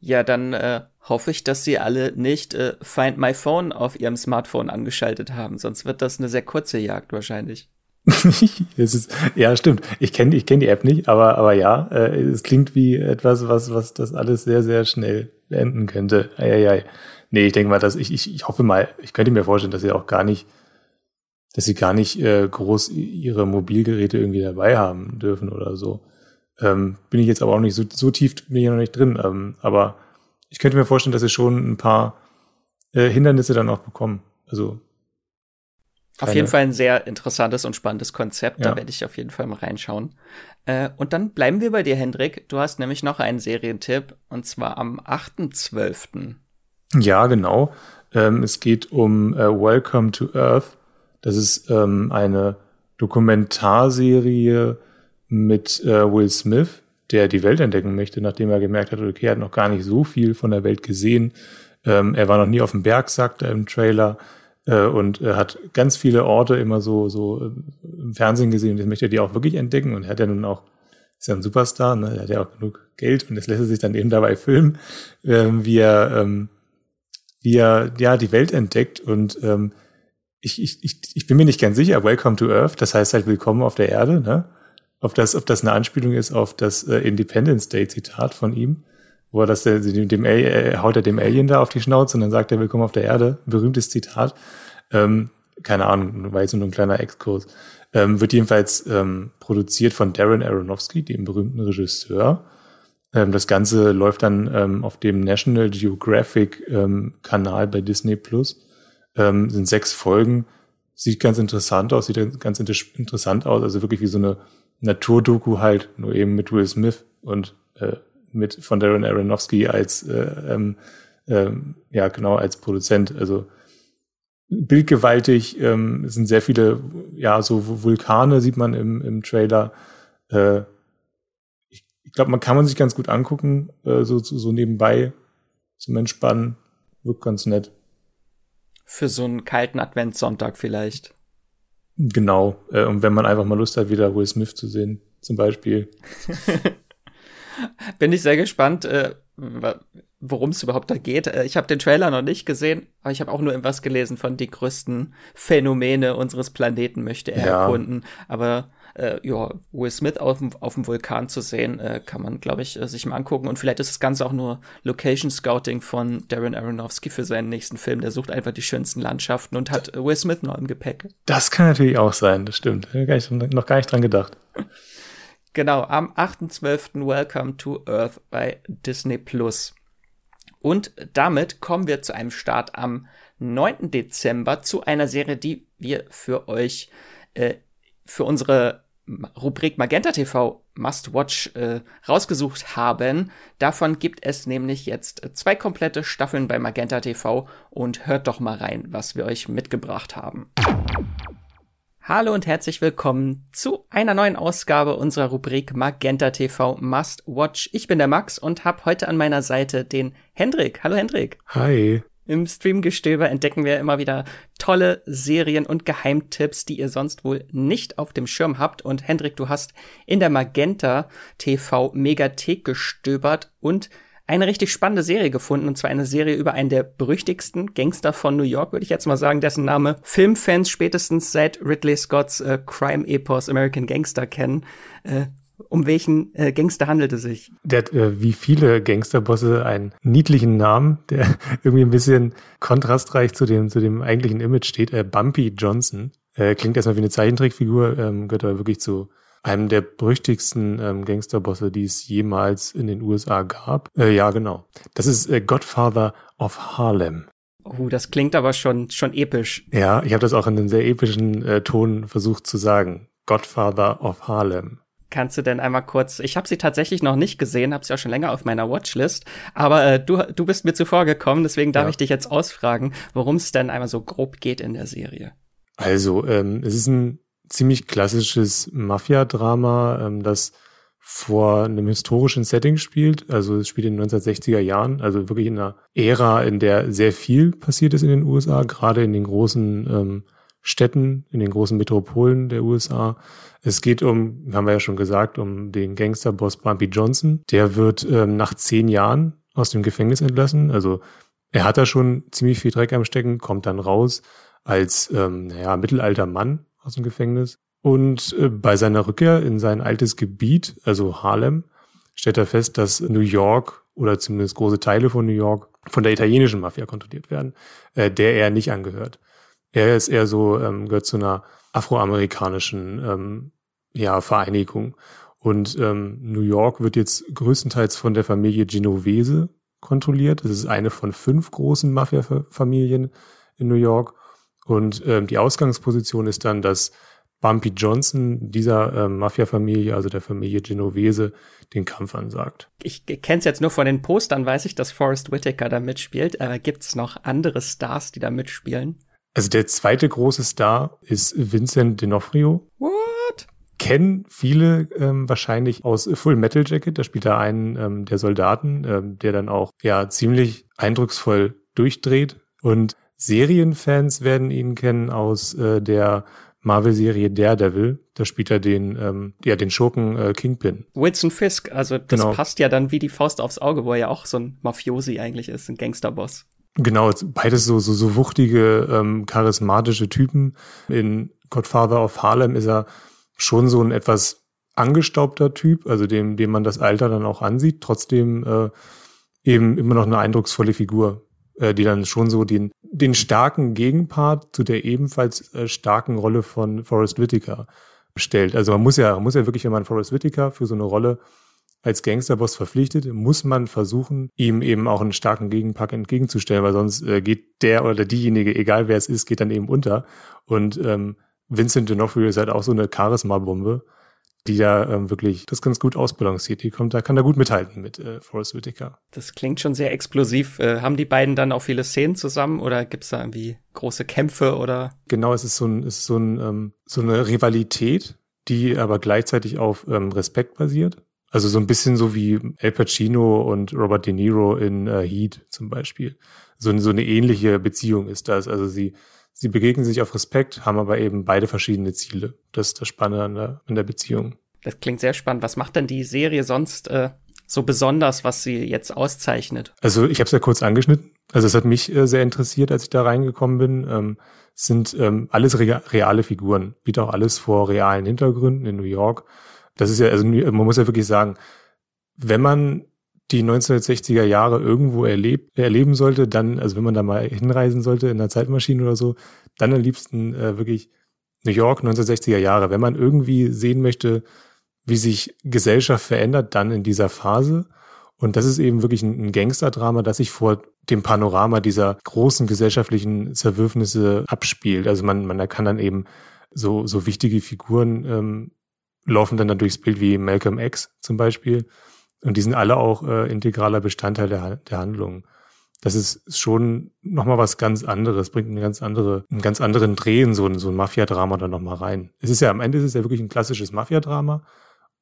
Ja, dann hoffe ich, dass sie alle nicht Find My Phone auf ihrem Smartphone angeschaltet haben. Sonst wird das eine sehr kurze Jagd wahrscheinlich. Ja, stimmt. Ich kenn die App nicht, aber ja, es klingt wie etwas, was das alles sehr, sehr schnell beenden könnte. Eieiei. Nee, ich denke mal, dass ich hoffe mal, ich könnte mir vorstellen, dass sie gar nicht groß ihre Mobilgeräte irgendwie dabei haben dürfen oder so. Bin ich jetzt aber auch nicht so tief bin ich noch nicht drin. Aber ich könnte mir vorstellen, dass sie schon ein paar Hindernisse dann auch bekommen. Also auf jeden Fall ein sehr interessantes und spannendes Konzept. Ja. Da werde ich auf jeden Fall mal reinschauen. Und dann bleiben wir bei dir, Hendrik. Du hast nämlich noch einen Serientipp, und zwar am 8.12. Ja, genau. Es geht um Welcome to Earth. Das ist eine Dokumentarserie mit Will Smith, der die Welt entdecken möchte, nachdem er gemerkt hat, okay, er hat noch gar nicht so viel von der Welt gesehen. Er war noch nie auf dem Berg, sagt er im Trailer, und hat ganz viele Orte immer so im Fernsehen gesehen. Und jetzt möchte er die auch wirklich entdecken. Und er hat ja nun auch, ist ja ein Superstar, ne? Er hat ja auch genug Geld. Und jetzt lässt er sich dann eben dabei filmen, wie er ja die Welt entdeckt. Und ich bin mir nicht ganz sicher, Welcome to Earth, das heißt halt Willkommen auf der Erde, ne? Ob das eine Anspielung ist auf das Independence Day Zitat von ihm, wo er das, haut er dem Alien da auf die Schnauze und dann sagt er Willkommen auf der Erde, berühmtes Zitat, keine Ahnung, war jetzt nur ein kleiner Exkurs, wird jedenfalls produziert von Darren Aronofsky, dem berühmten Regisseur. Das Ganze läuft dann auf dem National Geographic Kanal bei Disney Plus. Sind 6 Folgen, sieht ganz interessant aus, also wirklich wie so eine Naturdoku halt, nur eben mit Will Smith und mit von Darren Aronofsky als als Produzent. Also bildgewaltig, es sind sehr viele, ja, so Vulkane sieht man im Trailer. Ich glaube, kann man sich ganz gut angucken, so nebenbei zum Entspannen. Wirkt ganz nett. Für so einen kalten Adventssonntag vielleicht. Genau. Und wenn man einfach mal Lust hat, wieder Will Smith zu sehen, zum Beispiel. Bin ich sehr gespannt, worum es überhaupt da geht. Ich habe den Trailer noch nicht gesehen, aber ich habe auch nur irgendwas gelesen von die größten Phänomene unseres Planeten möchte er erkunden. Aber Will Smith auf dem Vulkan zu sehen, kann man, glaube ich, sich mal angucken. Und vielleicht ist das Ganze auch nur Location-Scouting von Darren Aronofsky für seinen nächsten Film. Der sucht einfach die schönsten Landschaften und hat Will Smith noch im Gepäck. Das kann natürlich auch sein, das stimmt. Da habe ich noch gar nicht dran gedacht. Genau, am 8.12. Welcome to Earth bei Disney Plus. Und damit kommen wir zu einem Start am 9. Dezember zu einer Serie, die wir für euch für unsere Rubrik Magenta TV Must Watch rausgesucht haben. Davon gibt es nämlich jetzt 2 komplette Staffeln bei Magenta TV und hört doch mal rein, was wir euch mitgebracht haben. Hallo und herzlich willkommen zu einer neuen Ausgabe unserer Rubrik Magenta TV Must Watch. Ich bin der Max und habe heute an meiner Seite den Hendrik. Hallo Hendrik. Hi. Im Streamgestöber entdecken wir immer wieder tolle Serien und Geheimtipps, die ihr sonst wohl nicht auf dem Schirm habt. Und Hendrik, du hast in der Magenta TV Megathek gestöbert und eine richtig spannende Serie gefunden, und zwar eine Serie über einen der berüchtigsten Gangster von New York, würde ich jetzt mal sagen, dessen Name Filmfans spätestens seit Ridley Scotts Crime-Epos American Gangster kennen. Um welchen Gangster handelt es sich? Der hat, wie viele Gangsterbosse, einen niedlichen Namen, der irgendwie ein bisschen kontrastreich zu dem eigentlichen Image steht. Bumpy Johnson. Klingt erstmal wie eine Zeichentrickfigur, gehört aber wirklich zu einem der berüchtigsten Gangsterbosse, die es jemals in den USA gab. Ja, genau. Das ist Godfather of Harlem. Oh, das klingt aber schon episch. Ja, ich habe das auch in einem sehr epischen Ton versucht zu sagen. Godfather of Harlem. Kannst du denn einmal kurz, ich habe sie tatsächlich noch nicht gesehen, habe sie auch schon länger auf meiner Watchlist, aber du bist mir zuvor gekommen, deswegen darf ich dich jetzt ausfragen, worum es denn einmal so grob geht in der Serie. Also, es ist ein ziemlich klassisches Mafia-Drama, das vor einem historischen Setting spielt. Also es spielt in den 1960er Jahren, also wirklich in einer Ära, in der sehr viel passiert ist in den USA, gerade in den großen Städten, in den großen Metropolen der USA. Es geht haben wir ja schon gesagt, um den Gangsterboss Bumpy Johnson. Der wird nach 10 Jahren aus dem Gefängnis entlassen. Also er hat da schon ziemlich viel Dreck am Stecken, kommt dann raus als mittelalter Mann aus dem Gefängnis. Und bei seiner Rückkehr in sein altes Gebiet, also Harlem, stellt er fest, dass New York oder zumindest große Teile von New York von der italienischen Mafia kontrolliert werden, der er nicht angehört. Er ist eher so, gehört zu einer afroamerikanischen Vereinigung. Und New York wird jetzt größtenteils von der Familie Genovese kontrolliert. Das ist eine von 5 großen Mafia-Familien in New York. Und die Ausgangsposition ist dann, dass Bumpy Johnson dieser Mafia-Familie, also der Familie Genovese, den Kampf ansagt. Ich kenne es jetzt nur von den Postern, weiß ich, dass Forrest Whitaker da mitspielt. Aber gibt es noch andere Stars, die da mitspielen? Also der zweite große Star ist Vincent D'Onofrio. What? Kennen viele wahrscheinlich aus Full Metal Jacket. Da spielt er einen der Soldaten, der dann auch ziemlich eindrucksvoll durchdreht. Und Serienfans werden ihn kennen aus der Marvel-Serie Daredevil. Da spielt er den Schurken Kingpin. Wilson Fisk, also das passt ja dann wie die Faust aufs Auge, wo er ja auch so ein Mafiosi eigentlich ist, ein Gangsterboss. Genau, beides so wuchtige, charismatische Typen. In Godfather of Harlem ist er schon so ein etwas angestaubter Typ, also dem man das Alter dann auch ansieht. Trotzdem eben immer noch eine eindrucksvolle Figur, die dann schon so den starken Gegenpart zu der ebenfalls starken Rolle von Forrest Whitaker stellt. Also man muss ja wirklich, wenn man Forrest Whitaker für so eine Rolle als Gangsterboss verpflichtet, muss man versuchen, ihm eben auch einen starken Gegenpack entgegenzustellen, weil sonst geht der oder diejenige, egal wer es ist, geht dann eben unter. Und Vincent D'Onofrio ist halt auch so eine Charisma-Bombe, die da wirklich das ganz gut ausbalanciert. Die kommt, da kann da gut mithalten mit Forrest Whitaker. Das klingt schon sehr explosiv. Haben die beiden dann auch viele Szenen zusammen oder gibt's da irgendwie große Kämpfe oder? Genau, es ist so eine Rivalität, die aber gleichzeitig auf Respekt basiert. Also so ein bisschen so wie Al Pacino und Robert De Niro in Heat zum Beispiel. So eine ähnliche Beziehung ist das. Also sie begegnen sich auf Respekt, haben aber eben beide verschiedene Ziele. Das ist das Spannende an der Beziehung. Das klingt sehr spannend. Was macht denn die Serie sonst so besonders, was sie jetzt auszeichnet? Also ich habe es ja kurz angeschnitten. Also es hat mich sehr interessiert, als ich da reingekommen bin. Es sind alles reale Figuren. Bietet auch alles vor realen Hintergründen in New York. Das ist ja, also man muss ja wirklich sagen, wenn man die 1960er Jahre irgendwo erleben sollte, dann, also wenn man da mal hinreisen sollte in einer Zeitmaschine oder so, dann am liebsten wirklich New York 1960er Jahre. Wenn man irgendwie sehen möchte, wie sich Gesellschaft verändert, dann in dieser Phase. Und das ist eben wirklich ein Gangsterdrama, das sich vor dem Panorama dieser großen gesellschaftlichen Zerwürfnisse abspielt. Also man kann dann eben so wichtige Figuren laufen dann durchs Bild wie Malcolm X zum Beispiel. Und die sind alle auch integraler Bestandteil der Handlung. Das ist schon nochmal was ganz anderes, bringt einen ganz anderen Dreh in so ein Mafia-Drama dann nochmal rein. Am Ende ist es ja wirklich ein klassisches Mafia-Drama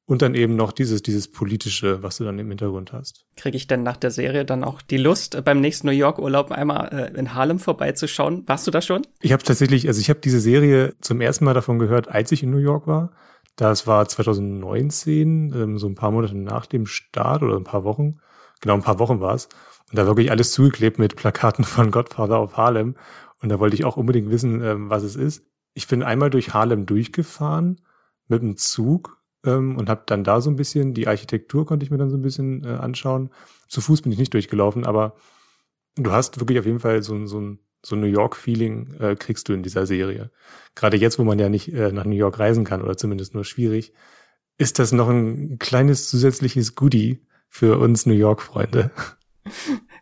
und dann eben noch dieses Politische, was du dann im Hintergrund hast. Kriege ich denn nach der Serie dann auch die Lust, beim nächsten New York-Urlaub einmal in Harlem vorbeizuschauen? Warst du da schon? Ich habe diese Serie zum ersten Mal davon gehört, als ich in New York war. Das war 2019, so ein paar Monate nach dem Start oder ein paar Wochen. Genau, ein paar Wochen war es. Und da wirklich alles zugeklebt mit Plakaten von Godfather of Harlem. Und da wollte ich auch unbedingt wissen, was es ist. Ich bin einmal durch Harlem durchgefahren mit dem Zug und habe dann da so ein bisschen, die Architektur konnte ich mir dann so ein bisschen anschauen. Zu Fuß bin ich nicht durchgelaufen, aber du hast wirklich auf jeden Fall so New York-Feeling kriegst du in dieser Serie. Gerade jetzt, wo man ja nicht nach New York reisen kann oder zumindest nur schwierig, ist das noch ein kleines zusätzliches Goodie für uns New York-Freunde.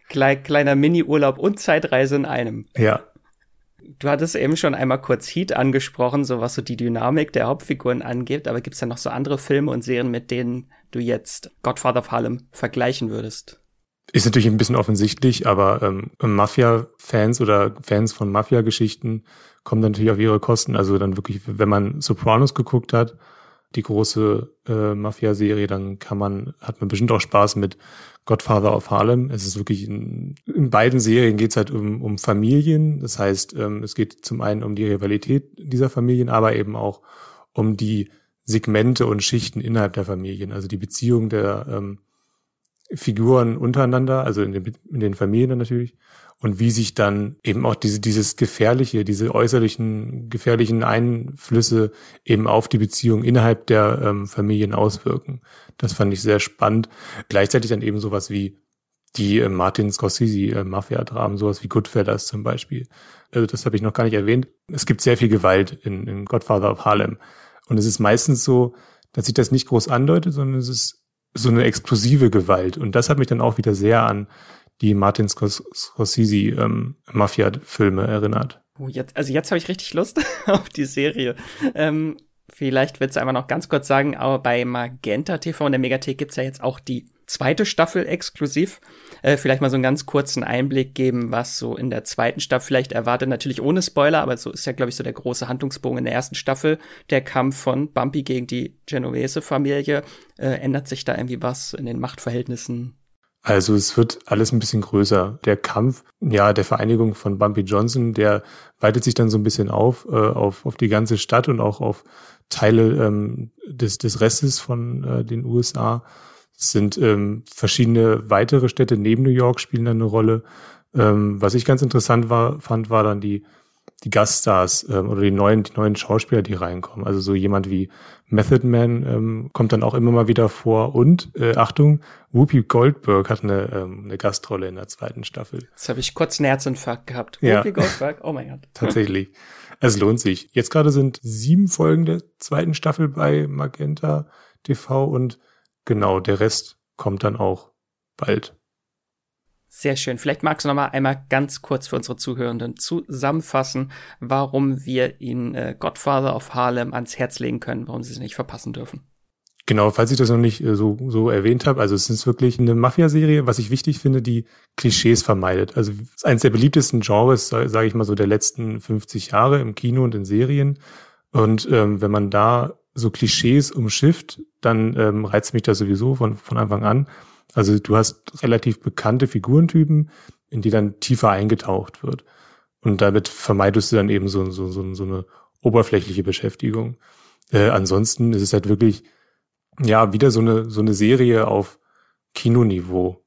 Kleiner Mini-Urlaub und Zeitreise in einem. Ja. Du hattest eben schon einmal kurz Heat angesprochen, so was so die Dynamik der Hauptfiguren angeht, aber gibt's da noch so andere Filme und Serien, mit denen du jetzt Godfather of Harlem vergleichen würdest? Ist natürlich ein bisschen offensichtlich, aber Mafia-Fans oder Fans von Mafia-Geschichten kommen dann natürlich auf ihre Kosten. Also dann wirklich, wenn man Sopranos geguckt hat, die große Mafia-Serie, dann hat man bestimmt auch Spaß mit Godfather of Harlem. Es ist wirklich, in beiden Serien geht es halt um Familien. Das heißt, es geht zum einen um die Rivalität dieser Familien, aber eben auch um die Segmente und Schichten innerhalb der Familien. Also die Beziehung der Figuren untereinander, also in den Familien dann natürlich, und wie sich dann eben auch diese äußerlichen gefährlichen Einflüsse eben auf die Beziehung innerhalb der Familien auswirken. Das fand ich sehr spannend. Gleichzeitig dann eben sowas wie die Martin Scorsese Mafia-Dramen, sowas wie Goodfellas zum Beispiel. Also das habe ich noch gar nicht erwähnt. Es gibt sehr viel Gewalt in Godfather of Harlem. Und es ist meistens so, dass sich das nicht groß andeutet, sondern es ist so eine explosive Gewalt. Und das hat mich dann auch wieder sehr an die Martin Scorsese Mafia-Filme erinnert. Oh, jetzt habe ich richtig Lust auf die Serie. Vielleicht willst du einfach noch ganz kurz sagen, aber bei Magenta TV und der Megathek gibt's ja jetzt auch die zweite Staffel exklusiv. Vielleicht mal so einen ganz kurzen Einblick geben, was so in der zweiten Staffel vielleicht erwartet. Natürlich ohne Spoiler, aber so ist ja, glaube ich, so der große Handlungsbogen in der ersten Staffel. Der Kampf von Bumpy gegen die Genovese-Familie. Ändert sich da irgendwie was in den Machtverhältnissen? Also es wird alles ein bisschen größer. Der Kampf, ja, der Vereinigung von Bumpy Johnson, der weitet sich dann so ein bisschen auf die ganze Stadt und auch auf Teile des Restes von den USA. Es sind verschiedene weitere Städte neben New York spielen dann eine Rolle. Was ich ganz interessant fand, war dann die Gaststars oder die neuen Schauspieler, die reinkommen. Also so jemand wie Method Man kommt dann auch immer mal wieder vor. Und, Achtung, Whoopi Goldberg hat eine Gastrolle in der zweiten Staffel. Jetzt habe ich kurz einen Herzinfarkt gehabt. Ja. Whoopi Goldberg, oh mein Gott. Tatsächlich. Es lohnt sich. Jetzt gerade sind 7 Folgen der zweiten Staffel bei Magenta TV und genau, der Rest kommt dann auch bald. Sehr schön. Vielleicht magst du noch mal einmal ganz kurz für unsere Zuhörenden zusammenfassen, warum wir ihnen Godfather of Harlem ans Herz legen können, warum sie es nicht verpassen dürfen. Genau, falls ich das noch nicht so erwähnt habe, also es ist wirklich eine Mafia-Serie, was ich wichtig finde, die Klischees vermeidet. Also es ist eines der beliebtesten Genres, sage ich mal so, der letzten 50 Jahre im Kino und in Serien. Und wenn man da so Klischees umschifft, dann reizt mich das sowieso von Anfang an. Also du hast relativ bekannte Figurentypen, in die dann tiefer eingetaucht wird. Und damit vermeidest du dann eben so eine oberflächliche Beschäftigung. Ansonsten ist es halt wirklich ja, wieder so eine Serie auf Kinoniveau.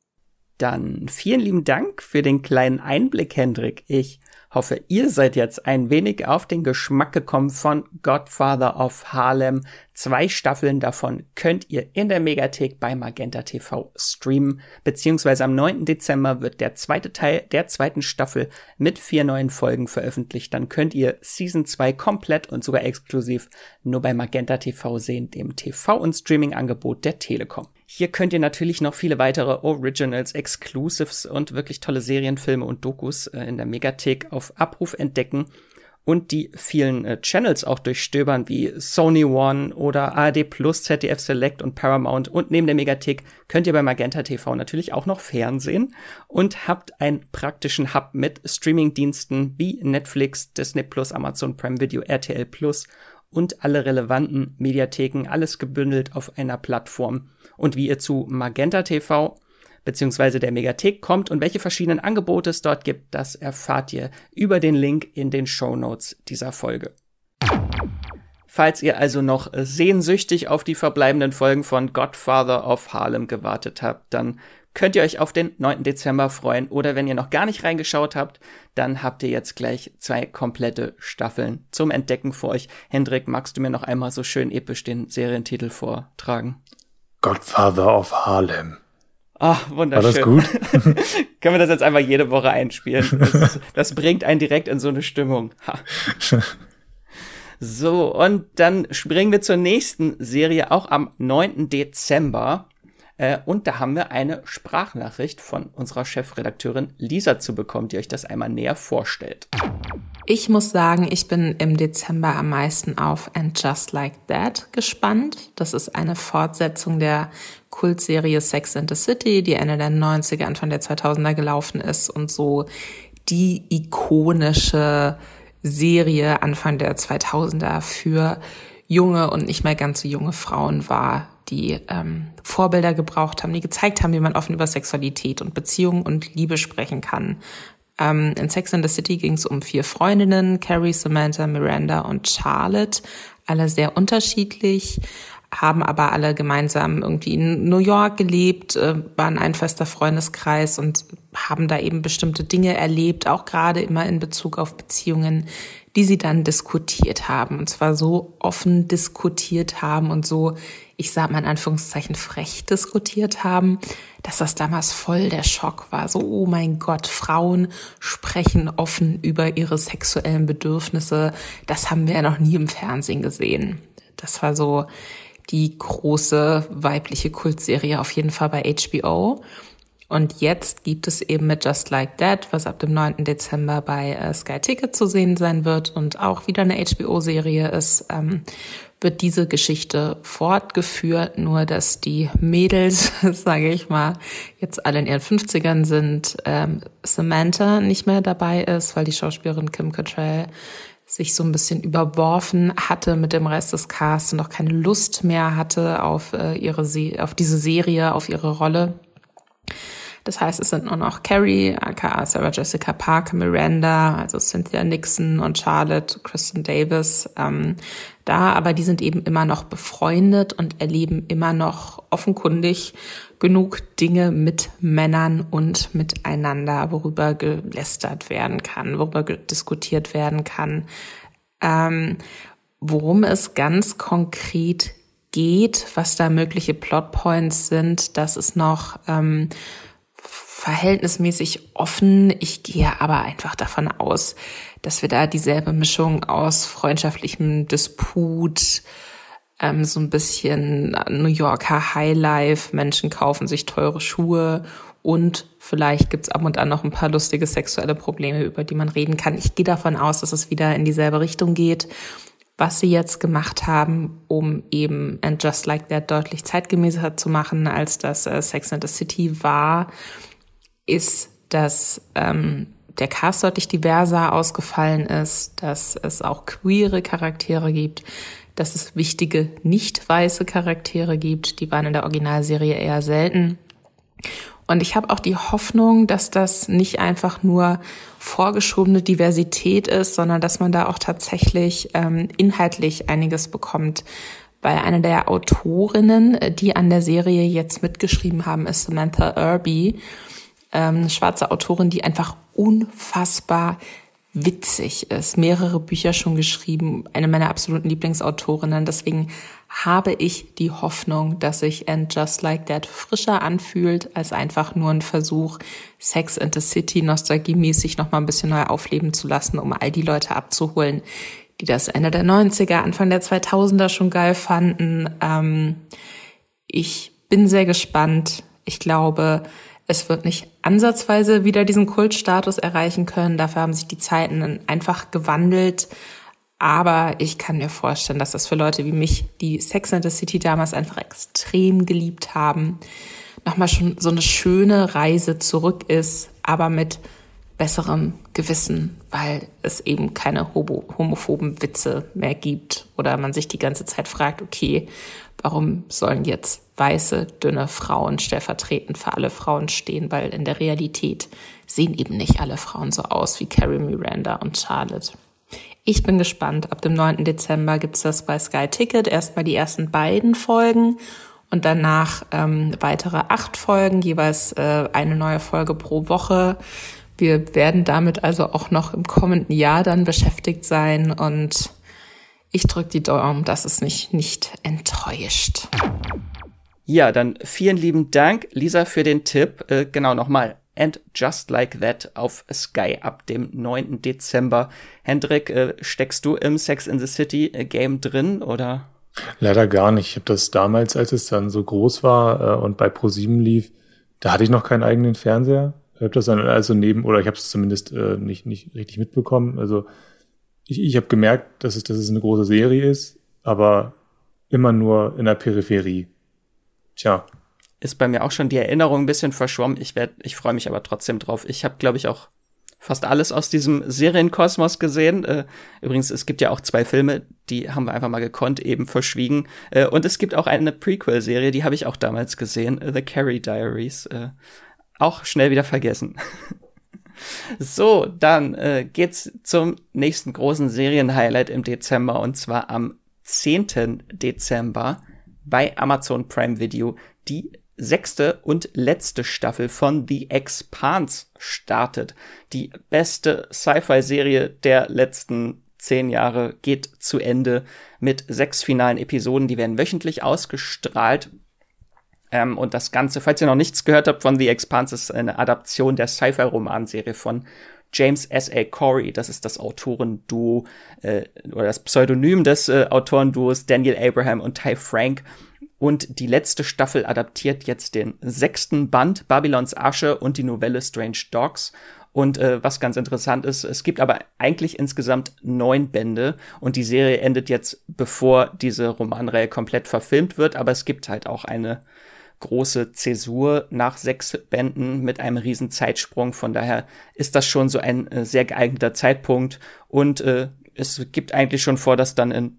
Dann vielen lieben Dank für den kleinen Einblick, Hendrik. Ich hoffe, ihr seid jetzt ein wenig auf den Geschmack gekommen von Godfather of Harlem. 2 Staffeln davon könnt ihr in der Megathek bei Magenta TV streamen, beziehungsweise am 9. Dezember wird der zweite Teil der zweiten Staffel mit 4 neuen Folgen veröffentlicht. Dann könnt ihr Season 2 komplett und sogar exklusiv nur bei Magenta TV sehen, dem TV- und Streaming-Angebot der Telekom. Hier könnt ihr natürlich noch viele weitere Originals, Exclusives und wirklich tolle Serien, Filme und Dokus in der Megathek auf Abruf entdecken und die vielen Channels auch durchstöbern, wie Sony One oder ARD+, ZDF Select und Paramount. Und neben der Megathek könnt ihr bei Magenta TV natürlich auch noch Fernsehen und habt einen praktischen Hub mit Streamingdiensten wie Netflix, Disney Plus, Amazon Prime Video, RTL Plus und alle relevanten Mediatheken, alles gebündelt auf einer Plattform. Und wie ihr zu Magenta TV bzw. der Megathek kommt und welche verschiedenen Angebote es dort gibt, das erfahrt ihr über den Link in den Shownotes dieser Folge. Falls ihr also noch sehnsüchtig auf die verbleibenden Folgen von Godfather of Harlem gewartet habt, dann könnt ihr euch auf den 9. Dezember freuen. Oder wenn ihr noch gar nicht reingeschaut habt, dann habt ihr jetzt gleich 2 komplette Staffeln zum Entdecken für euch. Hendrik, magst du mir noch einmal so schön episch den Serientitel vortragen? Godfather of Harlem. Ach, wunderschön. War das gut? Können wir das jetzt einfach jede Woche einspielen? Das bringt einen direkt in so eine Stimmung. So, und dann springen wir zur nächsten Serie, auch am 9. Dezember. Und da haben wir eine Sprachnachricht von unserer Chefredakteurin Lisa zu bekommen, die euch das einmal näher vorstellt. Ich muss sagen, ich bin im Dezember am meisten auf And Just Like That gespannt. Das ist eine Fortsetzung der Kultserie Sex and the City, die Ende der 90er, Anfang der 2000er gelaufen ist und so die ikonische Serie Anfang der 2000er für junge und nicht mehr ganz so junge Frauen war, die Vorbilder gebraucht haben, die gezeigt haben, wie man offen über Sexualität und Beziehungen und Liebe sprechen kann. In Sex and the City ging es um 4 Freundinnen, Carrie, Samantha, Miranda und Charlotte, alle sehr unterschiedlich, haben aber alle gemeinsam irgendwie in New York gelebt, waren ein fester Freundeskreis und haben da eben bestimmte Dinge erlebt, auch gerade immer in Bezug auf Beziehungen, die sie dann diskutiert haben. Und zwar so offen diskutiert haben und so, ich sag mal in Anführungszeichen, frech diskutiert haben, dass das damals voll der Schock war. So, oh mein Gott, Frauen sprechen offen über ihre sexuellen Bedürfnisse. Das haben wir ja noch nie im Fernsehen gesehen. Das war so die große weibliche Kultserie, auf jeden Fall bei HBO. Und jetzt gibt es eben mit Just Like That, was ab dem 9. Dezember bei Sky Ticket zu sehen sein wird und auch wieder eine HBO-Serie ist, wird diese Geschichte fortgeführt, nur dass die Mädels, sage ich mal, jetzt alle in ihren 50ern sind, Samantha nicht mehr dabei ist, weil die Schauspielerin Kim Cattrall sich so ein bisschen überworfen hatte mit dem Rest des Casts und auch keine Lust mehr hatte auf ihre Rolle. Das heißt, es sind nur noch Carrie, aka Sarah Jessica Parker, Miranda, also Cynthia Nixon und Charlotte, Kristen Davis da. Aber die sind eben immer noch befreundet und erleben immer noch offenkundig genug Dinge mit Männern und miteinander, worüber gelästert werden kann, worüber diskutiert werden kann. Worum es ganz konkret geht, was da mögliche Plotpoints sind, das ist noch verhältnismäßig offen. Ich gehe aber einfach davon aus, dass wir da dieselbe Mischung aus freundschaftlichem Disput, so ein bisschen New Yorker Highlife, Menschen kaufen sich teure Schuhe und vielleicht gibt's ab und an noch ein paar lustige sexuelle Probleme, über die man reden kann. Ich gehe davon aus, dass es wieder in dieselbe Richtung geht. was sie jetzt gemacht haben, um eben And Just Like That deutlich zeitgemäßer zu machen, als das Sex and the City war, ist, dass der Cast deutlich diverser ausgefallen ist, dass es auch queere Charaktere gibt, dass es wichtige nicht-weiße Charaktere gibt. Die waren in der Originalserie eher selten. Und ich habe auch die Hoffnung, dass das nicht einfach nur vorgeschobene Diversität ist, sondern dass man da auch tatsächlich inhaltlich einiges bekommt. Weil eine der Autorinnen, die an der Serie jetzt mitgeschrieben haben, ist Samantha Irby, eine schwarze Autorin, die einfach unfassbar witzig ist. Mehrere Bücher schon geschrieben, eine meiner absoluten Lieblingsautorinnen. Deswegen habe ich die Hoffnung, dass sich And Just Like That frischer anfühlt, als einfach nur ein Versuch, Sex and the City nostalgiemäßig nochmal ein bisschen neu aufleben zu lassen, um all die Leute abzuholen, die das Ende der 90er, Anfang der 2000er schon geil fanden. Ich bin sehr gespannt. Ich glaube, es wird nicht ansatzweise wieder diesen Kultstatus erreichen können. Dafür haben sich die Zeiten einfach gewandelt. Aber ich kann mir vorstellen, dass das für Leute wie mich, die Sex and the City damals einfach extrem geliebt haben, nochmal schon so eine schöne Reise zurück ist, aber mit besserem Gewissen, weil es eben keine homophoben Witze mehr gibt. Oder man sich die ganze Zeit fragt, okay, warum sollen jetzt weiße, dünne Frauen stellvertretend für alle Frauen stehen, weil in der Realität sehen eben nicht alle Frauen so aus wie Carrie, Miranda und Charlotte. Ich bin gespannt. Ab dem 9. Dezember gibt's das bei Sky Ticket. Erstmal die ersten beiden Folgen und danach weitere 8 Folgen, jeweils eine neue Folge pro Woche. Wir werden damit also auch noch im kommenden Jahr dann beschäftigt sein und ich drücke die Daumen, dass es mich nicht enttäuscht. Ja, dann vielen lieben Dank, Lisa, für den Tipp. Genau, nochmal, And Just Like That auf Sky ab dem 9. Dezember. Hendrik, steckst du im Sex and the City Game drin, oder? Leider gar nicht. Ich habe das damals, als es dann so groß war und bei ProSieben lief, da hatte ich noch keinen eigenen Fernseher. Ich habe das dann also oder ich habe es zumindest nicht richtig mitbekommen. Also ich habe gemerkt, dass es eine große Serie ist, aber immer nur in der Peripherie. Tja. Ist bei mir auch schon die Erinnerung ein bisschen verschwommen. Ich freue mich aber trotzdem drauf. Ich habe, glaube ich, auch fast alles aus diesem Serienkosmos gesehen. Übrigens, es gibt ja auch 2 Filme, die haben wir einfach mal gekonnt eben verschwiegen. Und es gibt auch eine Prequel-Serie, die habe ich auch damals gesehen, The Carrie Diaries. Auch schnell wieder vergessen. So, dann geht's zum nächsten großen Serien-Highlight im Dezember, und zwar am 10. Dezember bei Amazon Prime Video die 6. und letzte Staffel von The Expanse startet. Die beste Sci-Fi-Serie der letzten 10 Jahre geht zu Ende mit 6 finalen Episoden. Die werden wöchentlich ausgestrahlt. Und das Ganze, falls ihr noch nichts gehört habt von The Expanse, ist eine Adaption der Sci-Fi-Romanserie von James S.A. Corey. Das ist das Autorenduo oder das Pseudonym des Autorenduos Daniel Abraham und Ty Frank. Und die letzte Staffel adaptiert jetzt den 6. Band Babylons Asche und die Novelle Strange Dogs. Und was ganz interessant ist, es gibt aber eigentlich insgesamt 9 Bände und die Serie endet jetzt, bevor diese Romanreihe komplett verfilmt wird. Aber es gibt halt auch eine große Zäsur nach 6 Bänden mit einem riesen Zeitsprung. Von daher ist das schon so ein sehr geeigneter Zeitpunkt. Und es gibt eigentlich schon vor, dass dann in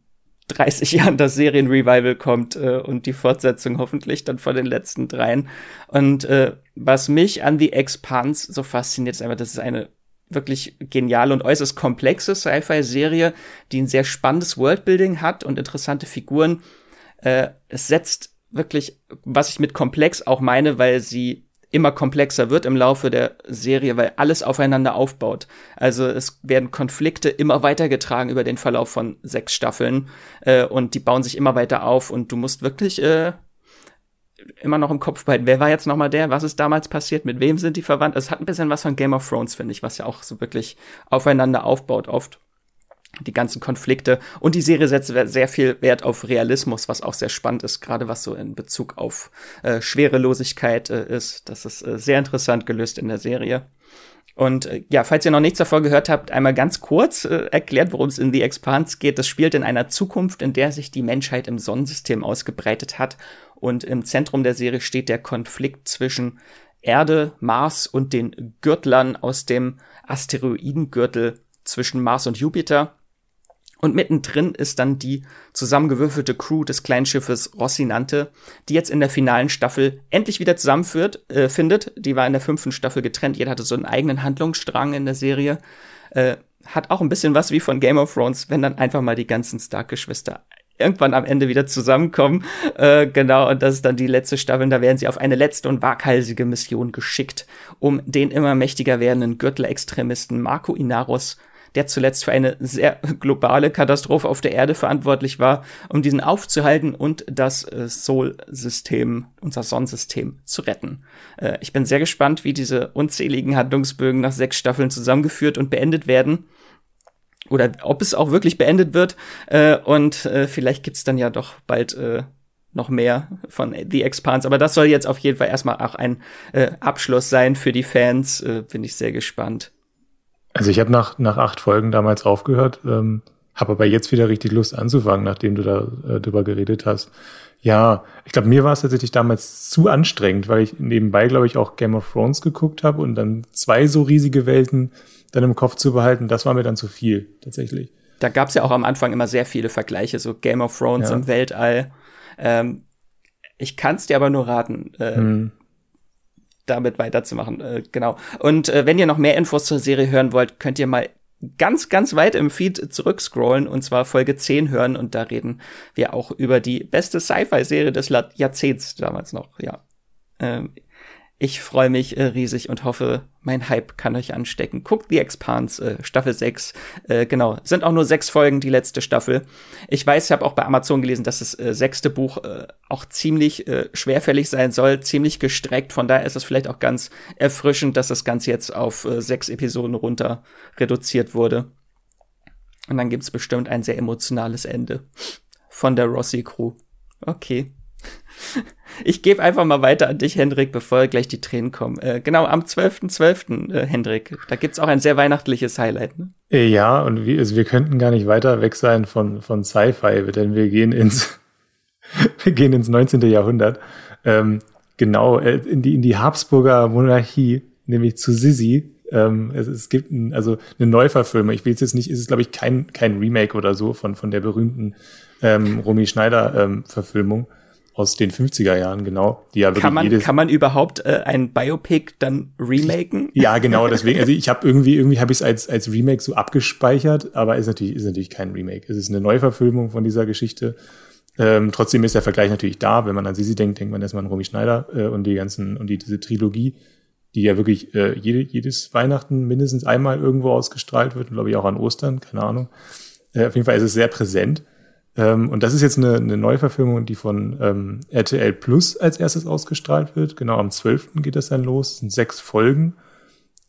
30 Jahren das Serienrevival kommt und die Fortsetzung hoffentlich dann von den letzten 3. Und was mich an The Expanse so fasziniert, ist einfach, das ist eine wirklich geniale und äußerst komplexe Sci-Fi-Serie, die ein sehr spannendes Worldbuilding hat und interessante Figuren. Es setzt wirklich, was ich mit komplex auch meine, weil sie immer komplexer wird im Laufe der Serie, weil alles aufeinander aufbaut. Also es werden Konflikte immer weitergetragen über den Verlauf von 6 Staffeln und die bauen sich immer weiter auf und du musst wirklich immer noch im Kopf behalten, wer war jetzt nochmal der, was ist damals passiert, mit wem sind die verwandt. Also es hat ein bisschen was von Game of Thrones, finde ich, was ja auch so wirklich aufeinander aufbaut oft. Die ganzen Konflikte, und die Serie setzt sehr viel Wert auf Realismus, was auch sehr spannend ist, gerade was so in Bezug auf Schwerelosigkeit ist. Das ist sehr interessant gelöst in der Serie. Und ja, falls ihr noch nichts davor gehört habt, einmal ganz kurz erklärt, worum es in The Expanse geht. Das spielt in einer Zukunft, in der sich die Menschheit im Sonnensystem ausgebreitet hat. Und im Zentrum der Serie steht der Konflikt zwischen Erde, Mars und den Gürtlern aus dem Asteroidengürtel zwischen Mars und Jupiter. Und mittendrin ist dann die zusammengewürfelte Crew des kleinen Schiffes Rocinante, die jetzt in der finalen Staffel endlich wieder zusammenfindet. Die war in der 5. Staffel getrennt. Jeder hatte so einen eigenen Handlungsstrang in der Serie. Hat auch ein bisschen was wie von Game of Thrones, wenn dann einfach mal die ganzen Stark-Geschwister irgendwann am Ende wieder zusammenkommen. Genau, und das ist dann die letzte Staffel. Da werden sie auf eine letzte und waghalsige Mission geschickt, um den immer mächtiger werdenden Gürtelextremisten Marco Inaros, der zuletzt für eine sehr globale Katastrophe auf der Erde verantwortlich war, um diesen aufzuhalten und das Sol-System, unser Sonnensystem, zu retten. Ich bin sehr gespannt, wie diese unzähligen Handlungsbögen nach 6 Staffeln zusammengeführt und beendet werden. Oder ob es auch wirklich beendet wird. Und vielleicht gibt's dann ja doch bald noch mehr von The Expanse. Aber das soll jetzt auf jeden Fall erstmal auch ein Abschluss sein für die Fans. Bin ich sehr gespannt. Also ich habe nach 8 Folgen damals aufgehört, habe aber jetzt wieder richtig Lust anzufangen, nachdem du da drüber geredet hast. Ja, ich glaube, mir war es tatsächlich damals zu anstrengend, weil ich nebenbei, glaube ich, auch Game of Thrones geguckt habe und dann 2 so riesige Welten dann im Kopf zu behalten, das war mir dann zu viel, tatsächlich. Da gab es ja auch am Anfang immer sehr viele Vergleiche, so Game of Thrones im Weltall. Ich kann es dir aber nur raten, damit weiterzumachen, genau. Und wenn ihr noch mehr Infos zur Serie hören wollt, könnt ihr mal ganz, ganz weit im Feed zurückscrollen und zwar Folge 10 hören und da reden wir auch über die beste Sci-Fi-Serie des Jahrzehnts damals noch, ja. Ich freue mich riesig und hoffe, mein Hype kann euch anstecken. Guckt The Expanse, Staffel 6. Genau, sind auch nur 6 Folgen, die letzte Staffel. Ich weiß, ich habe auch bei Amazon gelesen, dass das 6. Buch auch ziemlich schwerfällig sein soll, ziemlich gestreckt. Von daher ist es vielleicht auch ganz erfrischend, dass das Ganze jetzt auf 6 Episoden runter reduziert wurde. Und dann gibt's bestimmt ein sehr emotionales Ende von der Rossi-Crew. Okay. Ich gebe einfach mal weiter an dich, Hendrik, bevor gleich die Tränen kommen. Genau, am 12.12., Hendrik, da gibt's auch ein sehr weihnachtliches Highlight, ne? Ja, und wir könnten gar nicht weiter weg sein von Sci-Fi, denn wir gehen ins 19. Jahrhundert. In die Habsburger Monarchie, nämlich zu Sisi. Es gibt eine Neuverfilmung. Ich will jetzt nicht, ist es, glaube ich, kein Remake oder so von der berühmten Romy Schneider Verfilmung. Aus den 50er Jahren, genau. Die ja kann man überhaupt ein Biopic dann remaken? Ja, genau, deswegen. Also ich habe irgendwie habe ich es als Remake so abgespeichert, aber ist natürlich kein Remake. Es ist eine Neuverfilmung von dieser Geschichte. Trotzdem ist der Vergleich natürlich da. Wenn man an Sisi denkt, denkt man erstmal an Romy Schneider und diese Trilogie, die ja wirklich jedes Weihnachten mindestens einmal irgendwo ausgestrahlt wird, glaube ich auch an Ostern, keine Ahnung. Auf jeden Fall ist es sehr präsent. Und das ist jetzt eine Neuverfilmung, die von RTL Plus als erstes ausgestrahlt wird. Genau, am 12. geht das dann los. Es sind 6 Folgen.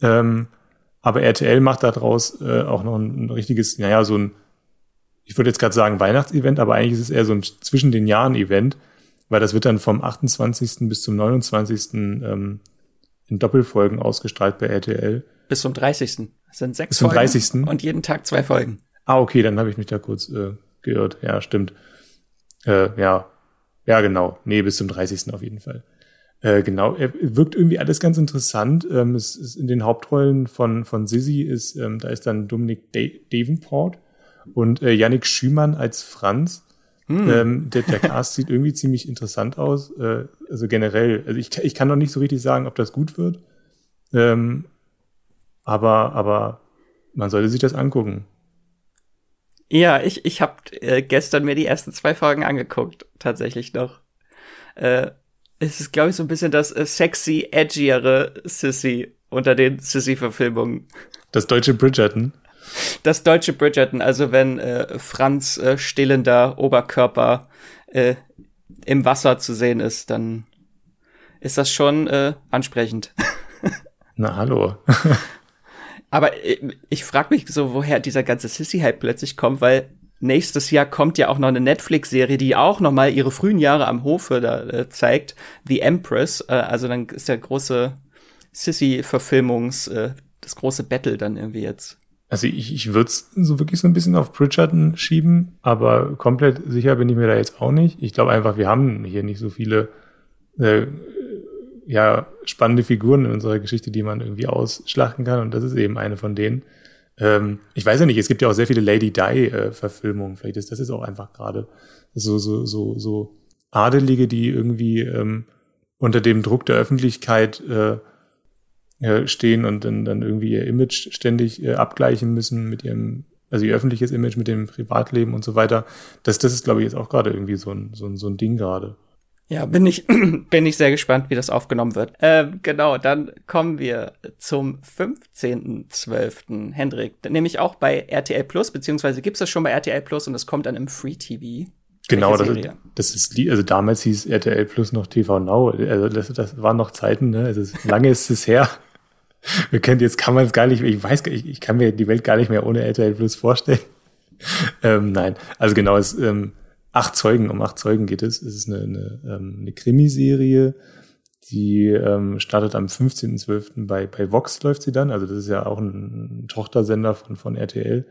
Aber RTL macht daraus auch noch ein richtiges, ich würde jetzt gerade sagen Weihnachtsevent, aber eigentlich ist es eher so ein zwischen den Jahren-Event, weil das wird dann vom 28. bis zum 29. in Doppelfolgen ausgestrahlt bei RTL. Bis zum 30. Das sind 6 Folgen. Bis zum 30. Und jeden Tag 2 Folgen. Ah, okay, dann habe ich mich da kurz gehört, ja, stimmt. Ja, genau. Nee, bis zum 30. auf jeden Fall. Genau, er wirkt irgendwie alles ganz interessant. Es ist in den Hauptrollen von Sisi da ist dann Dominic Davenport und Yannick Schümann als Franz. Der Cast sieht irgendwie ziemlich interessant aus. Also generell, ich kann noch nicht so richtig sagen, ob das gut wird. Aber man sollte sich das angucken. Ja, ich habe gestern mir die ersten 2 Folgen angeguckt, tatsächlich noch. Es ist, glaube ich, so ein bisschen das sexy, edgiere Sissy unter den Sissy-Verfilmungen. Das deutsche Bridgerton? Das deutsche Bridgerton, also wenn Franz stillender Oberkörper im Wasser zu sehen ist, dann ist das schon ansprechend. Na, hallo. Aber ich frage mich so, woher dieser ganze Sissy-Hype plötzlich kommt, weil nächstes Jahr kommt ja auch noch eine Netflix-Serie, die auch noch mal ihre frühen Jahre am Hofe da zeigt, The Empress. Also dann ist der große Sissy-Verfilmungs- das große Battle dann irgendwie jetzt. Also ich würde es so wirklich so ein bisschen auf Bridgerton schieben, aber komplett sicher bin ich mir da jetzt auch nicht. Ich glaube einfach, wir haben hier nicht so viele spannende Figuren in unserer Geschichte, die man irgendwie ausschlachten kann, und das ist eben eine von denen. Ich weiß ja nicht, es gibt ja auch sehr viele Lady Di-Verfilmungen. Vielleicht ist das jetzt auch einfach gerade so Adelige, die irgendwie unter dem Druck der Öffentlichkeit stehen und dann irgendwie ihr Image ständig abgleichen müssen mit ihrem, also ihr öffentliches Image mit dem Privatleben und so weiter. Das ist, glaube ich, jetzt auch gerade irgendwie so ein Ding gerade. Ja, bin ich sehr gespannt, wie das aufgenommen wird. Genau, dann kommen wir zum 15.12. Hendrik, nämlich auch bei RTL Plus, beziehungsweise gibt's das schon bei RTL Plus und das kommt dann im Free TV. Genau, das ist damals hieß RTL Plus noch TV Now, also das waren noch Zeiten, ne? Lange ist es her. Jetzt kann man es gar nicht, ich kann mir die Welt gar nicht mehr ohne RTL Plus vorstellen. Nein, also genau, es 8 Zeugen geht es. Es ist eine Krimiserie, die startet am 15.12. bei Vox läuft sie dann. Also das ist ja auch ein Tochtersender von RTL.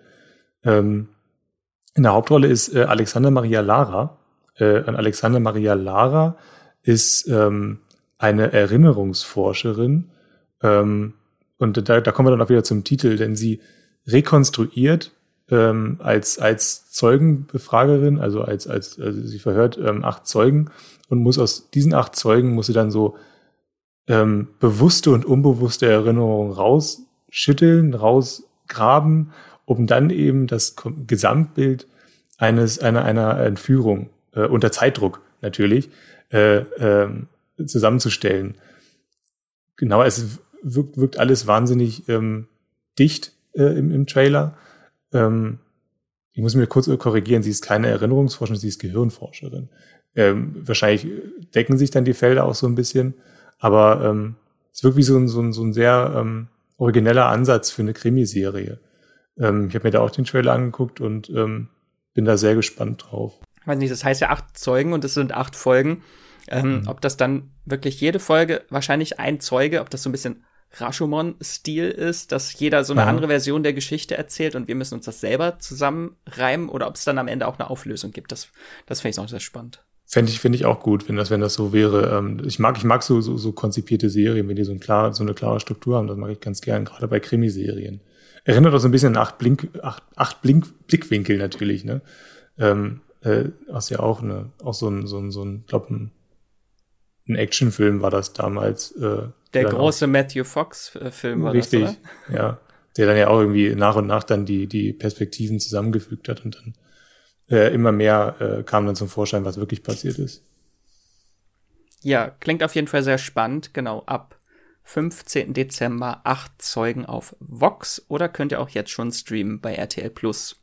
In der Hauptrolle ist Alexander Maria Lara. Und Alexander Maria Lara ist eine Erinnerungsforscherin. Und da kommen wir dann auch wieder zum Titel, denn sie rekonstruiert als Zeugenbefragerin, also sie verhört 8 Zeugen und muss aus diesen 8 Zeugen muss sie dann so bewusste und unbewusste Erinnerungen rausschütteln, rausgraben, um dann eben das Gesamtbild einer Entführung unter Zeitdruck natürlich zusammenzustellen. Genau, es wirkt alles wahnsinnig dicht im Trailer. Ich muss mir kurz korrigieren, sie ist keine Erinnerungsforscherin, sie ist Gehirnforscherin. Wahrscheinlich decken sich dann die Felder auch so ein bisschen, aber es ist wirklich so ein sehr origineller Ansatz für eine Krimiserie. Ich habe mir da auch den Trailer angeguckt und bin da sehr gespannt drauf. Ich weiß nicht, das heißt ja 8 Zeugen und es sind 8 Folgen. Ob das dann wirklich jede Folge, wahrscheinlich ein Zeuge, ob das so ein bisschen Rashomon-Stil ist, dass jeder so eine andere Version der Geschichte erzählt und wir müssen uns das selber zusammenreimen, oder ob es dann am Ende auch eine Auflösung gibt. Das fände ich auch sehr spannend. Fände ich auch gut, wenn das so wäre. Ich mag so konzipierte Serien, wenn die so eine klare Struktur haben. Das mag ich ganz gern, gerade bei Krimiserien. Erinnert auch so ein bisschen an 8 Blickwinkel natürlich, ne? Was ja auch ein Actionfilm war das damals. Der große Matthew Fox-Film war das, oder? Richtig, ja. Der dann ja auch irgendwie nach und nach dann die Perspektiven zusammengefügt hat und dann immer mehr kam dann zum Vorschein, was wirklich passiert ist. Ja, klingt auf jeden Fall sehr spannend. Genau, ab 15. Dezember 8 Zeugen auf Vox, oder könnt ihr auch jetzt schon streamen bei RTL Plus.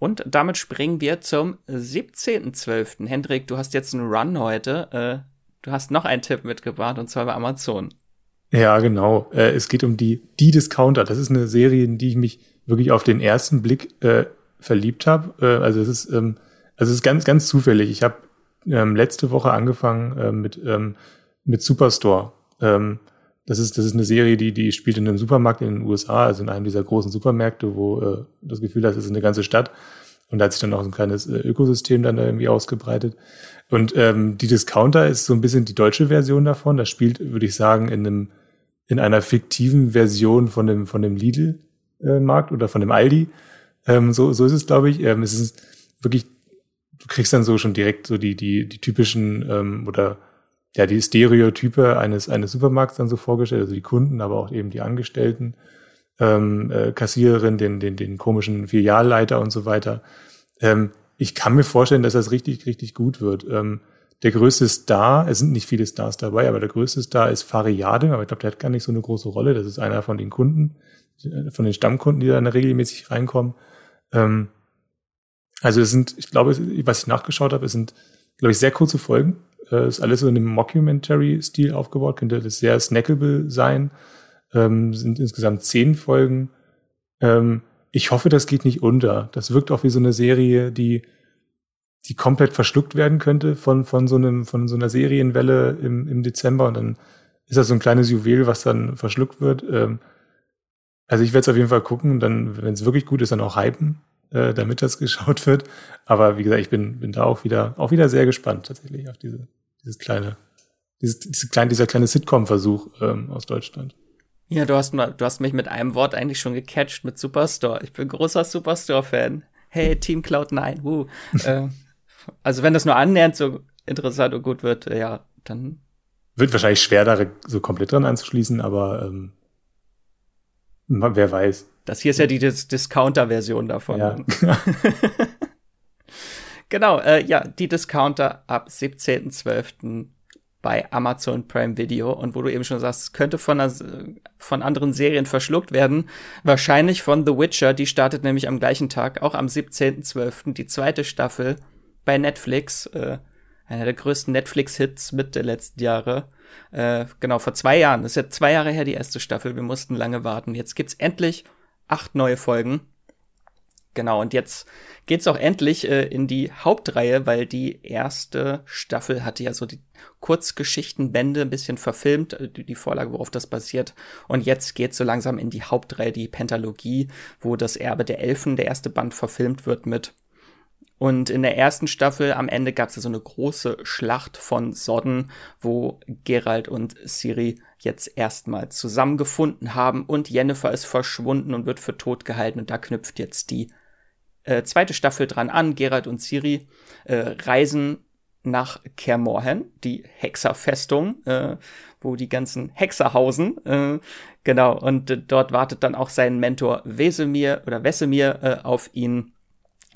Und damit springen wir zum 17.12. Hendrik, du hast jetzt einen Run heute. Du hast noch einen Tipp mitgebracht, und zwar bei Amazon. Ja, genau. Es geht um die Discounter. Das ist eine Serie, in die ich mich wirklich auf den ersten Blick verliebt habe. Also es ist ganz, ganz zufällig. Ich habe letzte Woche angefangen mit Superstore. Das ist eine Serie, die spielt in einem Supermarkt in den USA, also in einem dieser großen Supermärkte, wo das Gefühl hast, es ist eine ganze Stadt. Und da hat sich dann auch so ein kleines Ökosystem dann da irgendwie ausgebreitet. Und die Discounter ist so ein bisschen die deutsche Version davon. Das spielt, würde ich sagen, in einer fiktiven Version von dem Lidl-Markt oder von dem Aldi. So ist es, glaube ich. Es ist wirklich, du kriegst dann so schon direkt so die typischen oder ja die Stereotype eines Supermarkts dann so vorgestellt, also die Kunden, aber auch eben die Angestellten. Kassiererin, den komischen Filialleiter und so weiter. Ich kann mir vorstellen, dass das richtig, richtig gut wird. Der größte Star, es sind nicht viele Stars dabei, aber der größte Star ist Fariyadim, aber ich glaube, der hat gar nicht so eine große Rolle. Das ist einer von den Kunden, von den Stammkunden, die da regelmäßig reinkommen. Also es sind, ich glaube, was ich nachgeschaut habe, es sind, glaube ich, sehr kurze Folgen. Ist alles so in einem Mockumentary-Stil aufgebaut, könnte das sehr snackable sein. Sind insgesamt 10 Folgen. Ich hoffe, das geht nicht unter. Das wirkt auch wie so eine Serie, die komplett verschluckt werden könnte von so einer Serienwelle im Dezember. Und dann ist das so ein kleines Juwel, was dann verschluckt wird. Also ich werde es auf jeden Fall gucken, dann, wenn es wirklich gut ist, dann auch hypen, damit das geschaut wird. Aber wie gesagt, ich bin da auch wieder sehr gespannt tatsächlich auf dieser kleine Sitcom-Versuch aus Deutschland. Ja, du hast mich mit einem Wort eigentlich schon gecatcht mit Superstore. Ich bin großer Superstore-Fan. Hey, Team Cloud9, also wenn das nur annähernd so interessant und gut wird, ja, dann... Wird wahrscheinlich schwer, da so komplett dran anzuschließen, aber wer weiß. Das hier ist ja die Discounter-Version davon. Ja. Genau, ja, die Discounter ab 17.12. bei Amazon Prime Video. Und wo du eben schon sagst, es könnte von anderen Serien verschluckt werden. Wahrscheinlich von The Witcher, die startet nämlich am gleichen Tag, auch am 17.12. die zweite Staffel bei Netflix. Einer der größten Netflix-Hits mit der letzten Jahre. Genau, vor 2 Jahren. Das ist ja 2 Jahre her, die erste Staffel. Wir mussten lange warten. Jetzt gibt's endlich 8 neue Folgen. Genau, und jetzt geht's auch endlich in die Hauptreihe, weil die erste Staffel hatte ja so die Kurzgeschichtenbände ein bisschen verfilmt, die Vorlage, worauf das basiert. Und jetzt geht's so langsam in die Hauptreihe, die Pentalogie, wo das Erbe der Elfen, der erste Band, verfilmt wird mit. Und in der ersten Staffel am Ende gab's ja so eine große Schlacht von Sodden, wo Geralt und Ciri jetzt erstmal zusammengefunden haben und Yennefer ist verschwunden und wird für tot gehalten. Und da knüpft jetzt die zweite Staffel dran an. Geralt und Ciri reisen nach Kaer Morhen, die Hexerfestung, wo die ganzen Hexer hausen. Genau, und dort wartet dann auch sein Mentor Vesemir auf ihn.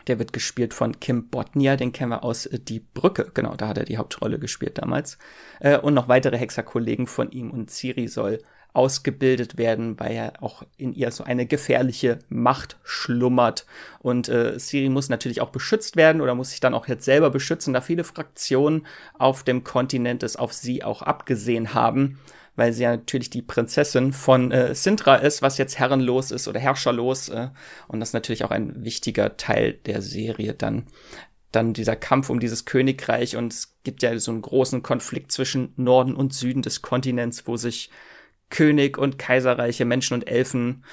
Der wird gespielt von Kim Bodnia, den kennen wir aus Die Brücke. Genau, da hat er die Hauptrolle gespielt damals. Und noch weitere Hexerkollegen von ihm. Und Ciri soll ausgebildet werden, weil ja auch in ihr so eine gefährliche Macht schlummert. Und Ciri muss natürlich auch beschützt werden oder muss sich dann auch jetzt selber beschützen, da viele Fraktionen auf dem Kontinent es auf sie auch abgesehen haben, weil sie ja natürlich die Prinzessin von Sintra ist, was jetzt herrenlos ist oder herrscherlos. Und das ist natürlich auch ein wichtiger Teil der Serie dann. Dann dieser Kampf um dieses Königreich. Und es gibt ja so einen großen Konflikt zwischen Norden und Süden des Kontinents, wo sich König und Kaiserreiche, Menschen und Elfen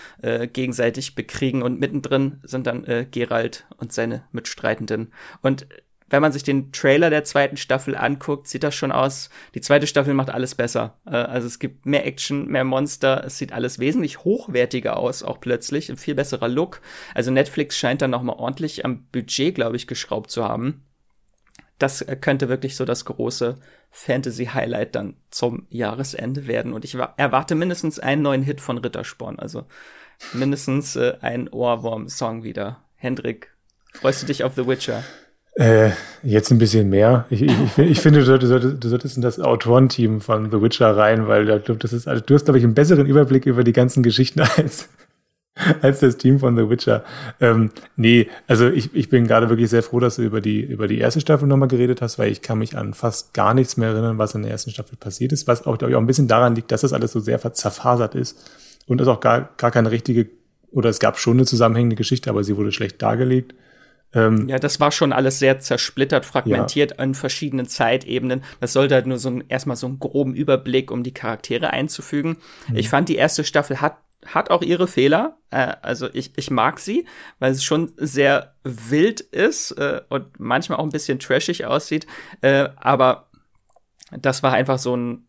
gegenseitig bekriegen. Und mittendrin sind dann Geralt und seine Mitstreitenden. Und wenn man sich den Trailer der zweiten Staffel anguckt, sieht das schon aus, die zweite Staffel macht alles besser. Also es gibt mehr Action, mehr Monster, es sieht alles wesentlich hochwertiger aus, auch plötzlich, ein viel besserer Look. Also Netflix scheint dann nochmal ordentlich am Budget, glaube ich, geschraubt zu haben. Das könnte wirklich so das große Fantasy-Highlight dann zum Jahresende werden. Und ich erwarte mindestens einen neuen Hit von Rittersporn, also mindestens einen Ohrwurm-Song wieder. Hendrik, freust du dich auf The Witcher? Jetzt ein bisschen mehr. Ich finde, du solltest in das Autorenteam von The Witcher rein, weil du hast, glaube ich, einen besseren Überblick über die ganzen Geschichten als das Team von The Witcher. Nee, also ich bin gerade wirklich sehr froh, dass du über die erste Staffel nochmal geredet hast, weil ich kann mich an fast gar nichts mehr erinnern, was in der ersten Staffel passiert ist, was auch, glaube ich, auch ein bisschen daran liegt, dass das alles so sehr zerfasert ist und es auch gar keine richtige, oder es gab schon eine zusammenhängende Geschichte, aber sie wurde schlecht dargelegt. Ja, das war schon alles sehr zersplittert, fragmentiert an verschiedenen Zeitebenen. Das sollte halt nur erstmal so einen groben Überblick, um die Charaktere einzufügen. Mhm. Ich fand, die erste Staffel hat auch ihre Fehler. Also ich mag sie, weil es schon sehr wild ist und manchmal auch ein bisschen trashig aussieht. Aber das war einfach so ein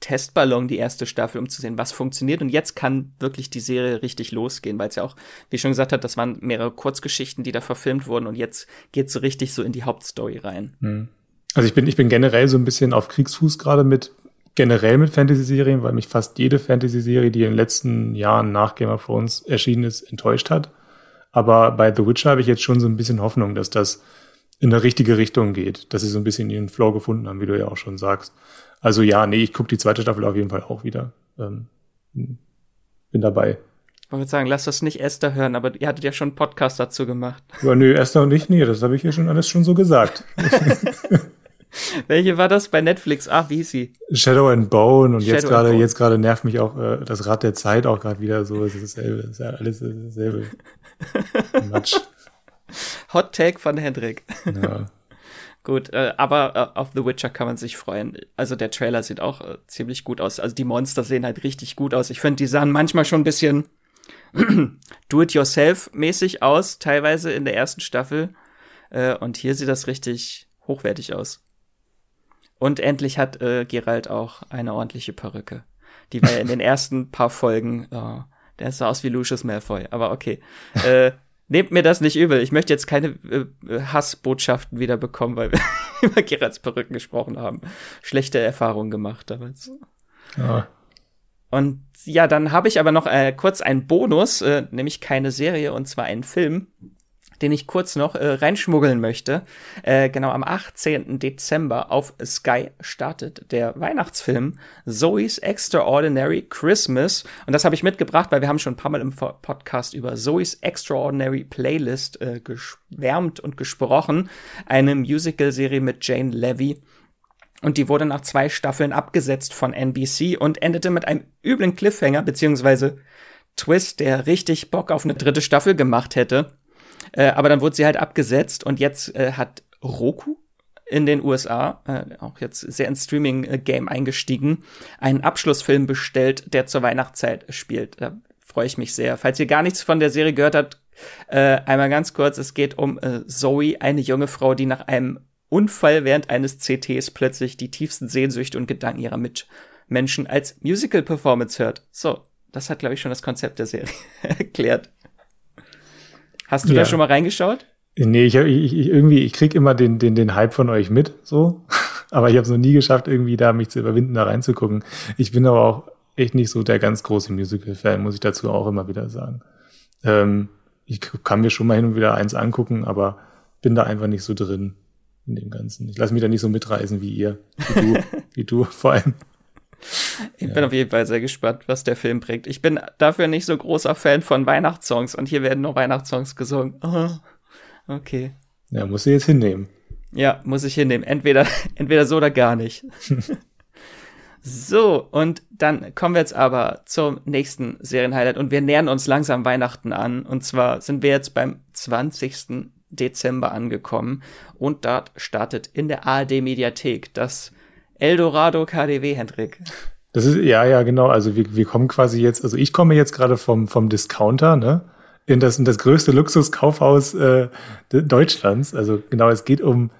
Testballon, die erste Staffel, um zu sehen, was funktioniert. Und jetzt kann wirklich die Serie richtig losgehen, weil es ja auch, wie ich schon gesagt habe, das waren mehrere Kurzgeschichten, die da verfilmt wurden. Und jetzt geht es so richtig so in die Hauptstory rein. Also ich bin generell so ein bisschen auf Kriegsfuß gerade mit Fantasy-Serien, weil mich fast jede Fantasy-Serie, die in den letzten Jahren nach Game of Thrones erschienen ist, enttäuscht hat. Aber bei The Witcher habe ich jetzt schon so ein bisschen Hoffnung, dass das in eine richtige Richtung geht, dass sie so ein bisschen ihren Flow gefunden haben, wie du ja auch schon sagst. Also ich gucke die zweite Staffel auf jeden Fall auch wieder. Bin dabei. Ich wollte sagen, lass das nicht Esther hören, aber ihr hattet ja schon einen Podcast dazu gemacht. Ja, nö, Esther und ich, nee, das habe ich ja schon alles so gesagt. Welche war das bei Netflix? Ach, wie hieß sie? Shadow and Bone. Und jetzt gerade nervt mich auch das Rad der Zeit auch gerade wieder so. Es ist dasselbe, es ist ja alles dasselbe. Matsch. Hot Take von Hendrik. Ja. Gut, aber auf The Witcher kann man sich freuen. Also der Trailer sieht auch ziemlich gut aus. Also die Monster sehen halt richtig gut aus. Ich finde, die sahen manchmal schon ein bisschen Do-it-yourself-mäßig aus, teilweise in der ersten Staffel. Und hier sieht das richtig hochwertig aus. Und endlich hat Geralt auch eine ordentliche Perücke. Die war in den ersten paar Folgen, der sah aus wie Lucius Malfoy, aber okay. Nehmt mir das nicht übel. Ich möchte jetzt keine Hassbotschaften wieder bekommen, weil wir über Geralts Perücken gesprochen haben. Schlechte Erfahrungen gemacht damals. Ja. Und ja, dann habe ich aber noch kurz einen Bonus, nämlich keine Serie, und zwar einen Film, den ich kurz noch reinschmuggeln möchte. Genau, am 18. Dezember auf Sky startet der Weihnachtsfilm Zoe's Extraordinary Christmas. Und das habe ich mitgebracht, weil wir haben schon ein paar Mal im Podcast über Zoe's Extraordinary Playlist geschwärmt und gesprochen. Eine Musical-Serie mit Jane Levy. Und die wurde nach 2 Staffeln abgesetzt von NBC und endete mit einem üblen Cliffhanger, beziehungsweise Twist, der richtig Bock auf eine 3. Staffel gemacht hätte. Aber dann wurde sie halt abgesetzt und jetzt hat Roku in den USA, auch jetzt sehr ins Streaming-Game eingestiegen, einen Abschlussfilm bestellt, der zur Weihnachtszeit spielt. Da freue ich mich sehr. Falls ihr gar nichts von der Serie gehört habt, einmal ganz kurz, es geht um Zoe, eine junge Frau, die nach einem Unfall während eines CTs plötzlich die tiefsten Sehnsüchte und Gedanken ihrer Mitmenschen als Musical-Performance hört. So, das hat, glaube ich, schon das Konzept der Serie erklärt. Hast du da schon mal reingeschaut? Nee, ich krieg immer den Hype von euch mit, so. Aber ich habe es noch nie geschafft, irgendwie da mich zu überwinden, da reinzugucken. Ich bin aber auch echt nicht so der ganz große Musical-Fan, muss ich dazu auch immer wieder sagen. Ich kann mir schon mal hin und wieder eins angucken, aber bin da einfach nicht so drin in dem Ganzen. Ich lasse mich da nicht so mitreißen wie ihr, wie du vor allem. Ich bin auf jeden Fall sehr gespannt, was der Film bringt. Ich bin dafür nicht so großer Fan von Weihnachtssongs und hier werden nur Weihnachtssongs gesungen. Oh, okay. Ja, musst du jetzt hinnehmen. Ja, muss ich hinnehmen. Entweder so oder gar nicht. So, und dann kommen wir jetzt aber zum nächsten Serienhighlight und wir nähern uns langsam Weihnachten an. Und zwar sind wir jetzt beim 20. Dezember angekommen und dort startet in der ARD-Mediathek das Eldorado KDW, Hendrik. Das ist, ja, genau. Also wir kommen quasi jetzt, also ich komme jetzt gerade vom Discounter, ne? In das größte Luxuskaufhaus Deutschlands. Also genau, es geht um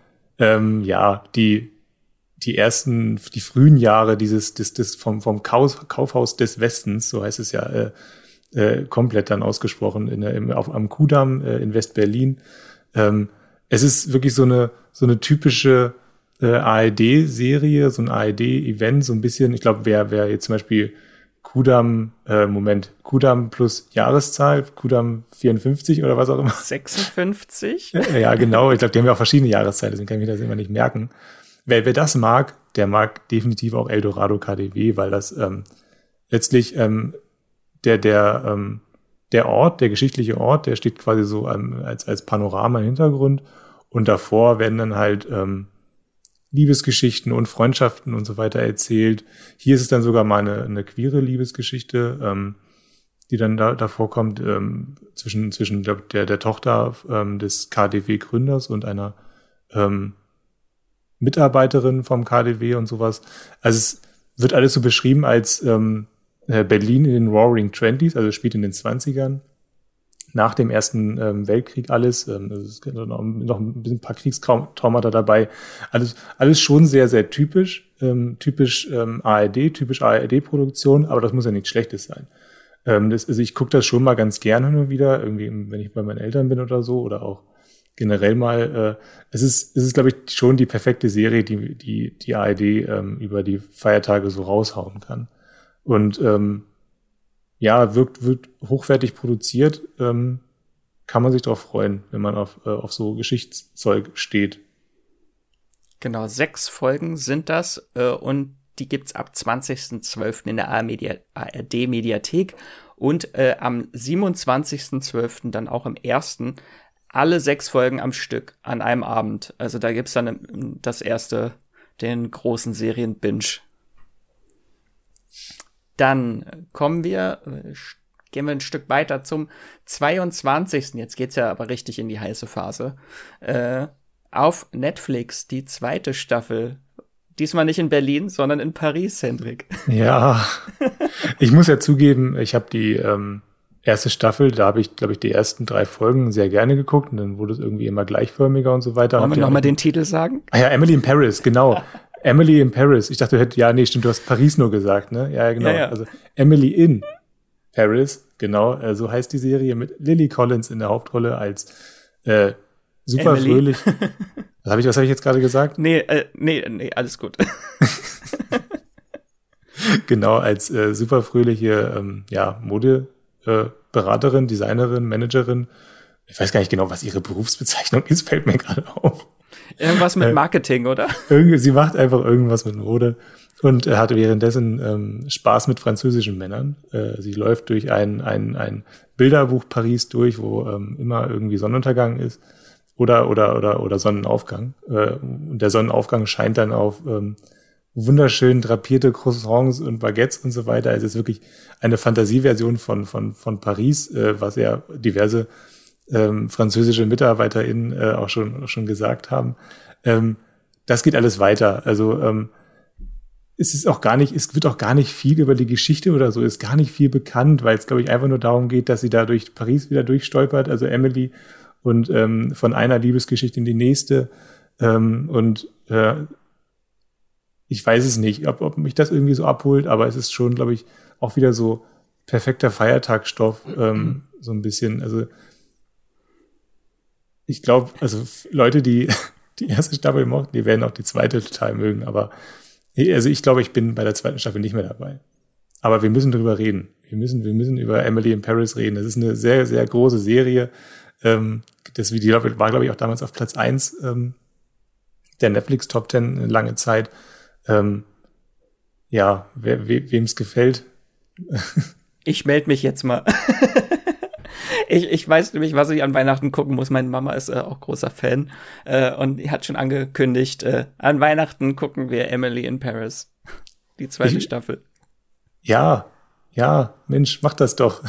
die frühen Jahre dieses vom Kaufhaus des Westens, so heißt es ja, komplett dann ausgesprochen, am Kudamm in West-Berlin. Es ist wirklich so eine typische ARD-Serie, so ein ARD-Event, so ein bisschen, ich glaube, wer jetzt zum Beispiel Kudamm plus Jahreszahl, Kudamm 54 oder was auch immer. 56? Ja, genau, ich glaube, die haben ja auch verschiedene Jahreszeiten, deswegen kann ich mir das immer nicht merken. Wer das mag, der mag definitiv auch Eldorado KDW, weil das letztlich der Ort, der geschichtliche Ort, der steht quasi so als Panorama im Hintergrund und davor werden dann halt Liebesgeschichten und Freundschaften und so weiter erzählt. Hier ist es dann sogar mal eine queere Liebesgeschichte, die dann da vorkommt, zwischen der Tochter des KaDeWe-Gründers und einer Mitarbeiterin vom KaDeWe und sowas. Also es wird alles so beschrieben als Berlin in den Roaring Twenties, also spielt in den 20ern. Nach dem Ersten Weltkrieg alles, es sind noch ein paar Kriegstraumata dabei, alles schon sehr, sehr typisch, typisch ARD-Produktion, aber das muss ja nichts Schlechtes sein. Also ich gucke das schon mal ganz gerne nur wieder, irgendwie, wenn ich bei meinen Eltern bin oder so, oder auch generell mal. Es ist, glaube ich, schon die perfekte Serie, die ARD über die Feiertage so raushauen kann. Und wird hochwertig produziert, kann man sich drauf freuen, wenn man auf so Geschichtszeug steht. Genau, 6 Folgen sind das und die gibt's ab 20.12. in der ARD-Mediathek und am 27.12. dann auch im ersten alle 6 Folgen am Stück an einem Abend. Also da gibt's dann das erste, den großen Serien-Binge. Dann gehen wir ein Stück weiter zum 22. Jetzt geht's ja aber richtig in die heiße Phase. Auf Netflix die 2. Staffel. Diesmal nicht in Berlin, sondern in Paris, Hendrik. Ja, ich muss ja zugeben, ich habe die erste Staffel, da habe ich, glaube ich, die ersten 3 Folgen sehr gerne geguckt und dann wurde es irgendwie immer gleichförmiger und so weiter. Wollen wir nochmal den Titel sagen? Ah ja, Emily in Paris, genau. Emily in Paris. Ich dachte, du hast Paris nur gesagt, ne? Ja, genau. Ja, ja. Also Emily in Paris, genau, so heißt die Serie mit Lily Collins in der Hauptrolle als super Emily. Fröhlich. Was hab ich jetzt gerade gesagt? Nee, alles gut. Genau, als super fröhliche Modeberaterin, Designerin, Managerin. Ich weiß gar nicht genau, was ihre Berufsbezeichnung ist, fällt mir gerade auf. Irgendwas mit Marketing, oder? Sie macht einfach irgendwas mit Mode und hatte währenddessen Spaß mit französischen Männern. Sie läuft durch ein Bilderbuch Paris durch, wo immer irgendwie Sonnenuntergang ist oder Sonnenaufgang. Und der Sonnenaufgang scheint dann auf wunderschön drapierte Croissants und Baguettes und so weiter. Es ist wirklich eine Fantasieversion von Paris, was ja diverse französische MitarbeiterInnen auch schon gesagt haben. Das geht alles weiter. Also es wird auch gar nicht viel über die Geschichte oder so, ist gar nicht viel bekannt, weil es, glaube ich, einfach nur darum geht, dass sie da durch Paris wieder durchstolpert, also Emily, und von einer Liebesgeschichte in die nächste. Ich weiß es nicht, ob mich das irgendwie so abholt, aber es ist schon, glaube ich, auch wieder so perfekter Feiertagsstoff, so ein bisschen. Also ich glaube, Leute, die die erste Staffel mochten, die werden auch die zweite total mögen, aber ich glaube, ich bin bei der zweiten Staffel nicht mehr dabei. Aber wir müssen drüber reden. Wir müssen über Emily in Paris reden. Das ist eine sehr, sehr große Serie. Das Video war, glaube ich, auch damals auf Platz 1 der Netflix Top 10 eine lange Zeit. Ja, wem es gefällt. Ich melde mich jetzt mal. Ich weiß nämlich, was ich an Weihnachten gucken muss. Meine Mama ist auch großer Fan und die hat schon angekündigt, an Weihnachten gucken wir Emily in Paris, die zweite Staffel. Ja, Mensch, mach das doch.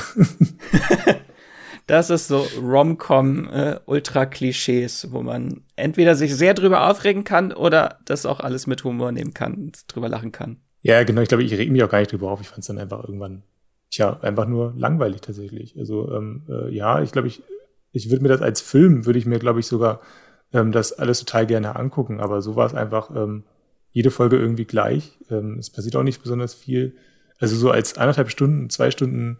Das ist so Rom-Com, Ultra-Klischees, wo man entweder sich sehr drüber aufregen kann oder das auch alles mit Humor nehmen kann und drüber lachen kann. Ja, genau. Ich glaube, ich reg mich auch gar nicht drüber auf. Ich fand es dann einfach irgendwann, einfach nur langweilig tatsächlich. Also, ich glaube, ich würde mir das als Film, sogar das alles total gerne angucken. Aber so war es einfach jede Folge irgendwie gleich. Es passiert auch nicht besonders viel. Also so als 2 Stunden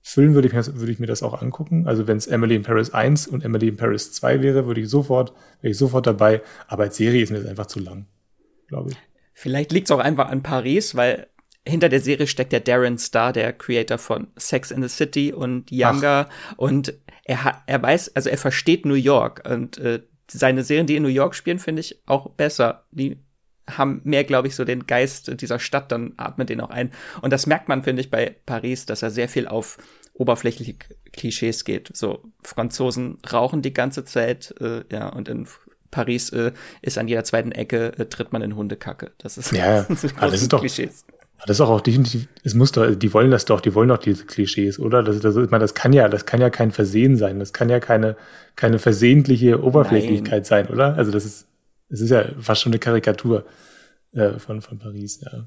Film würde ich mir das auch angucken. Also wenn es Emily in Paris 1 und Emily in Paris 2 wäre, wäre ich sofort dabei. Aber als Serie ist mir das einfach zu lang, glaube ich. Vielleicht liegt es auch einfach an Paris, weil hinter der Serie steckt der Darren Star, der Creator von Sex and the City und Younger. Und er versteht New York. Und seine Serien, die in New York spielen, finde ich auch besser. Die haben mehr, glaube ich, so den Geist dieser Stadt, dann atmet den auch ein. Und das merkt man, finde ich, bei Paris, dass er sehr viel auf oberflächliche Klischees geht. So, Franzosen rauchen die ganze Zeit, und in Paris ist an jeder zweiten Ecke, tritt man in Hundekacke. Das ist Klischees. Das ist auch definitiv, die wollen doch diese Klischees, oder? Das kann ja kein Versehen sein, das kann ja keine versehentliche Oberflächlichkeit sein, oder? Also es ist ja fast schon eine Karikatur von Paris, ja.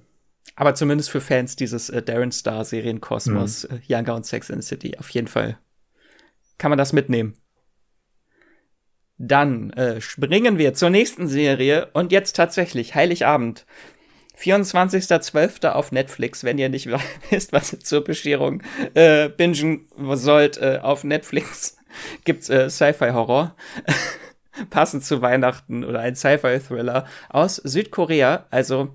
Aber zumindest für Fans dieses Darren Star Serienkosmos, Younger und Sex and the City, auf jeden Fall kann man das mitnehmen. Dann springen wir zur nächsten Serie und jetzt tatsächlich Heiligabend. 24.12. auf Netflix, wenn ihr nicht wisst, was ihr zur Bescherung bingen sollt, auf Netflix gibt's Sci-Fi-Horror. Passend zu Weihnachten oder ein Sci-Fi-Thriller aus Südkorea. Also,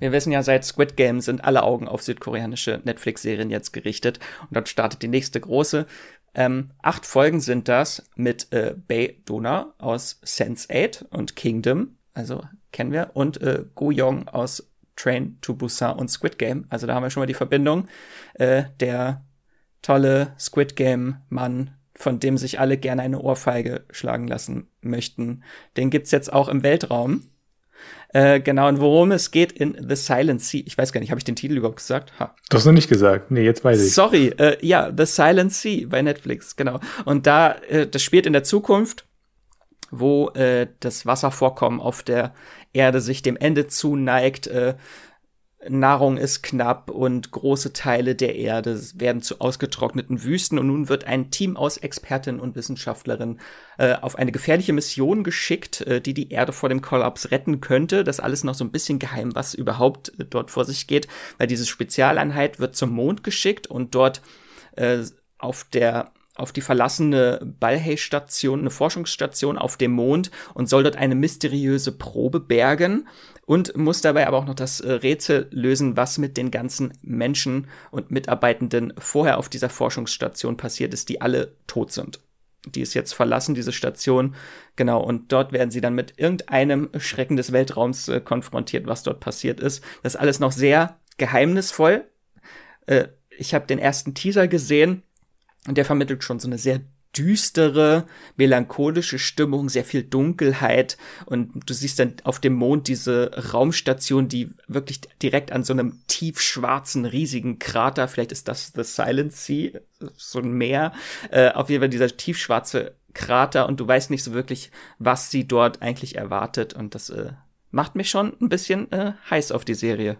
wir wissen ja, seit Squid Game sind alle Augen auf südkoreanische Netflix-Serien jetzt gerichtet. Und dort startet die nächste große. 8 Folgen sind das mit Bae Dona aus Sense8 und Kingdom. Also, kennen wir. Und Go Young aus Train to Busan und Squid Game. Also, da haben wir schon mal die Verbindung. Der tolle Squid Game-Mann, von dem sich alle gerne eine Ohrfeige schlagen lassen möchten. Den gibt's jetzt auch im Weltraum. Genau, und worum es geht in The Silent Sea. Ich weiß gar nicht, habe ich den Titel überhaupt gesagt? Du hast noch nicht gesagt. Nee, jetzt weiß ich. Sorry, The Silent Sea bei Netflix, genau. Und da, das spielt in der Zukunft, wo das Wasservorkommen auf der Erde sich dem Ende zuneigt, Nahrung ist knapp und große Teile der Erde werden zu ausgetrockneten Wüsten. Und nun wird ein Team aus Expertinnen und Wissenschaftlerinnen auf eine gefährliche Mission geschickt, die die Erde vor dem Kollaps retten könnte. Das alles noch so ein bisschen geheim, was überhaupt dort vor sich geht. Weil diese Spezialeinheit wird zum Mond geschickt und dort auf die verlassene Balhae-Station, eine Forschungsstation auf dem Mond, und soll dort eine mysteriöse Probe bergen und muss dabei aber auch noch das Rätsel lösen, was mit den ganzen Menschen und Mitarbeitenden vorher auf dieser Forschungsstation passiert ist, die alle tot sind. Die ist jetzt verlassen, diese Station, genau, und dort werden sie dann mit irgendeinem Schrecken des Weltraums konfrontiert, was dort passiert ist. Das ist alles noch sehr geheimnisvoll. Ich habe den ersten Teaser gesehen. Und der vermittelt schon so eine sehr düstere, melancholische Stimmung, sehr viel Dunkelheit. Und du siehst dann auf dem Mond diese Raumstation, die wirklich direkt an so einem tiefschwarzen, riesigen Krater, vielleicht ist das The Silent Sea, so ein Meer, auf jeden Fall dieser tiefschwarze Krater. Und du weißt nicht so wirklich, was sie dort eigentlich erwartet. Und das macht mich schon ein bisschen heiß auf die Serie.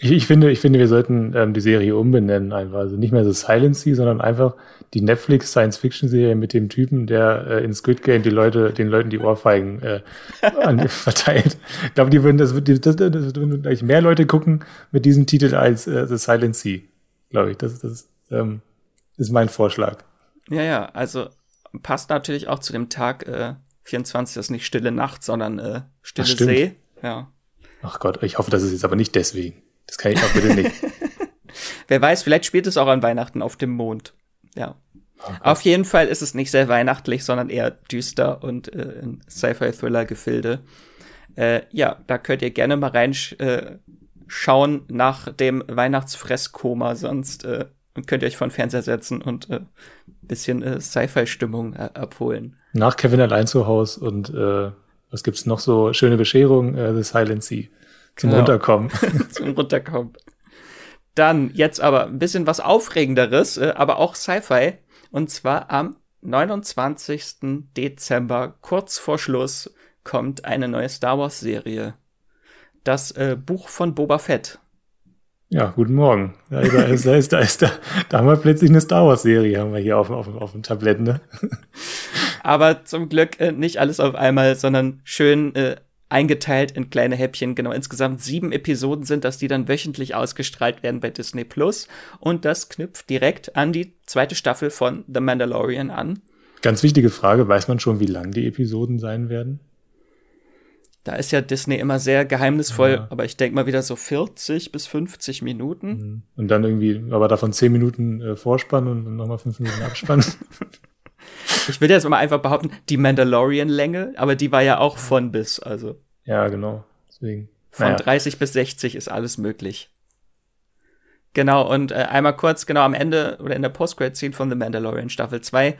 Ich finde, wir sollten die Serie umbenennen einfach. Also nicht mehr so Silent Sea, sondern einfach die Netflix-Science-Fiction-Serie mit dem Typen, der in Squid Game den Leuten die Ohrfeigen verteilt. Ich glaube, die würden das würden gleich mehr Leute gucken mit diesem Titel als The Silent Sea, glaube ich. Das ist mein Vorschlag. Ja, also passt natürlich auch zu dem Tag 24, das ist nicht stille Nacht, sondern stille See. Ja. Ach Gott, ich hoffe, das ist jetzt aber nicht deswegen. Das kann ich auch bitte nicht. Wer weiß, vielleicht spielt es auch an Weihnachten auf dem Mond. Ja. Okay. Auf jeden Fall ist es nicht sehr weihnachtlich, sondern eher düster und in Sci-Fi-Thriller-Gefilde. Da könnt ihr gerne mal reinschauen nach dem Weihnachtsfresskoma. Sonst könnt ihr euch vor den Fernseher setzen und ein bisschen Sci-Fi-Stimmung abholen. Nach Kevin allein zu Hause und was gibt's noch so? Schöne Bescherung, The Silent Sea. Zum Runterkommen. Zum Runterkommen. Dann jetzt aber ein bisschen was Aufregenderes, aber auch Sci-Fi. Und zwar am 29. Dezember, kurz vor Schluss, kommt eine neue Star Wars-Serie. Das Buch von Boba Fett. Ja, guten Morgen. Da haben wir plötzlich eine Star Wars-Serie, haben wir hier auf dem Tablett, ne? Aber zum Glück nicht alles auf einmal, sondern schön eingeteilt in kleine Häppchen. Genau, insgesamt 7 Episoden sind das, die dann wöchentlich ausgestrahlt werden bei Disney Plus. Und das knüpft direkt an die zweite Staffel von The Mandalorian an. Ganz wichtige Frage, weiß man schon, wie lang die Episoden sein werden? Da ist ja Disney immer sehr geheimnisvoll, ja. Aber ich denke mal wieder so 40 bis 50 Minuten. Und dann irgendwie, aber davon 10 Minuten Vorspann und nochmal 5 Minuten Abspann. Ich will jetzt mal einfach behaupten, die Mandalorian-Länge, aber die war ja auch von bis, also. Ja, genau, deswegen. Von 30 bis 60 ist alles möglich. Genau, und einmal kurz, genau am Ende oder in der Post-Credit-Scene von The Mandalorian Staffel 2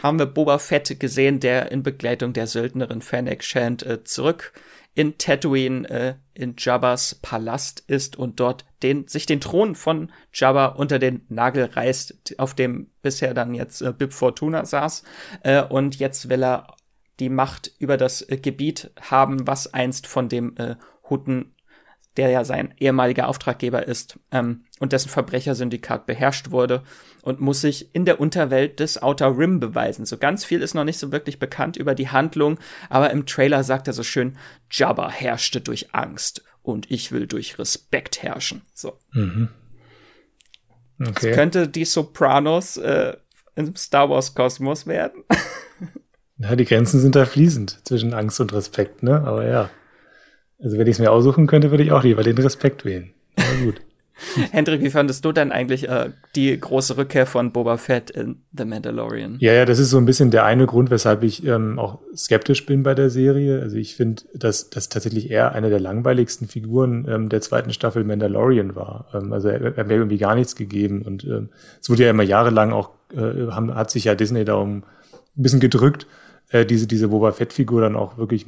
haben wir Boba Fett gesehen, der in Begleitung der Söldnerin Fennec Shand zurück in Tatooine in Jabba's Palast ist und dort sich den Thron von Jabba unter den Nagel reißt, auf dem bisher dann jetzt Bib Fortuna saß. Und jetzt will er die Macht über das Gebiet haben, was einst von dem Hutten, der ja sein ehemaliger Auftraggeber ist, und dessen Verbrechersyndikat beherrscht wurde, und muss sich in der Unterwelt des Outer Rim beweisen. So ganz viel ist noch nicht so wirklich bekannt über die Handlung, aber im Trailer sagt er so schön, Jabba herrschte durch Angst und ich will durch Respekt herrschen. So. Mhm. Okay. Das könnte die Sopranos im Star-Wars-Kosmos werden. Ja, die Grenzen sind da fließend zwischen Angst und Respekt, ne? Aber ja. Also wenn ich es mir aussuchen könnte, würde ich auch lieber den Respekt wählen. Na gut. Hendrik, wie fandest du denn eigentlich die große Rückkehr von Boba Fett in The Mandalorian? Ja, das ist so ein bisschen der eine Grund, weshalb ich auch skeptisch bin bei der Serie. Also ich finde, dass das tatsächlich eher eine der langweiligsten Figuren der zweiten Staffel Mandalorian war. Also er hat mir irgendwie gar nichts gegeben. Und es wurde ja immer jahrelang auch, hat sich ja Disney darum ein bisschen gedrückt, diese Boba Fett-Figur dann auch wirklich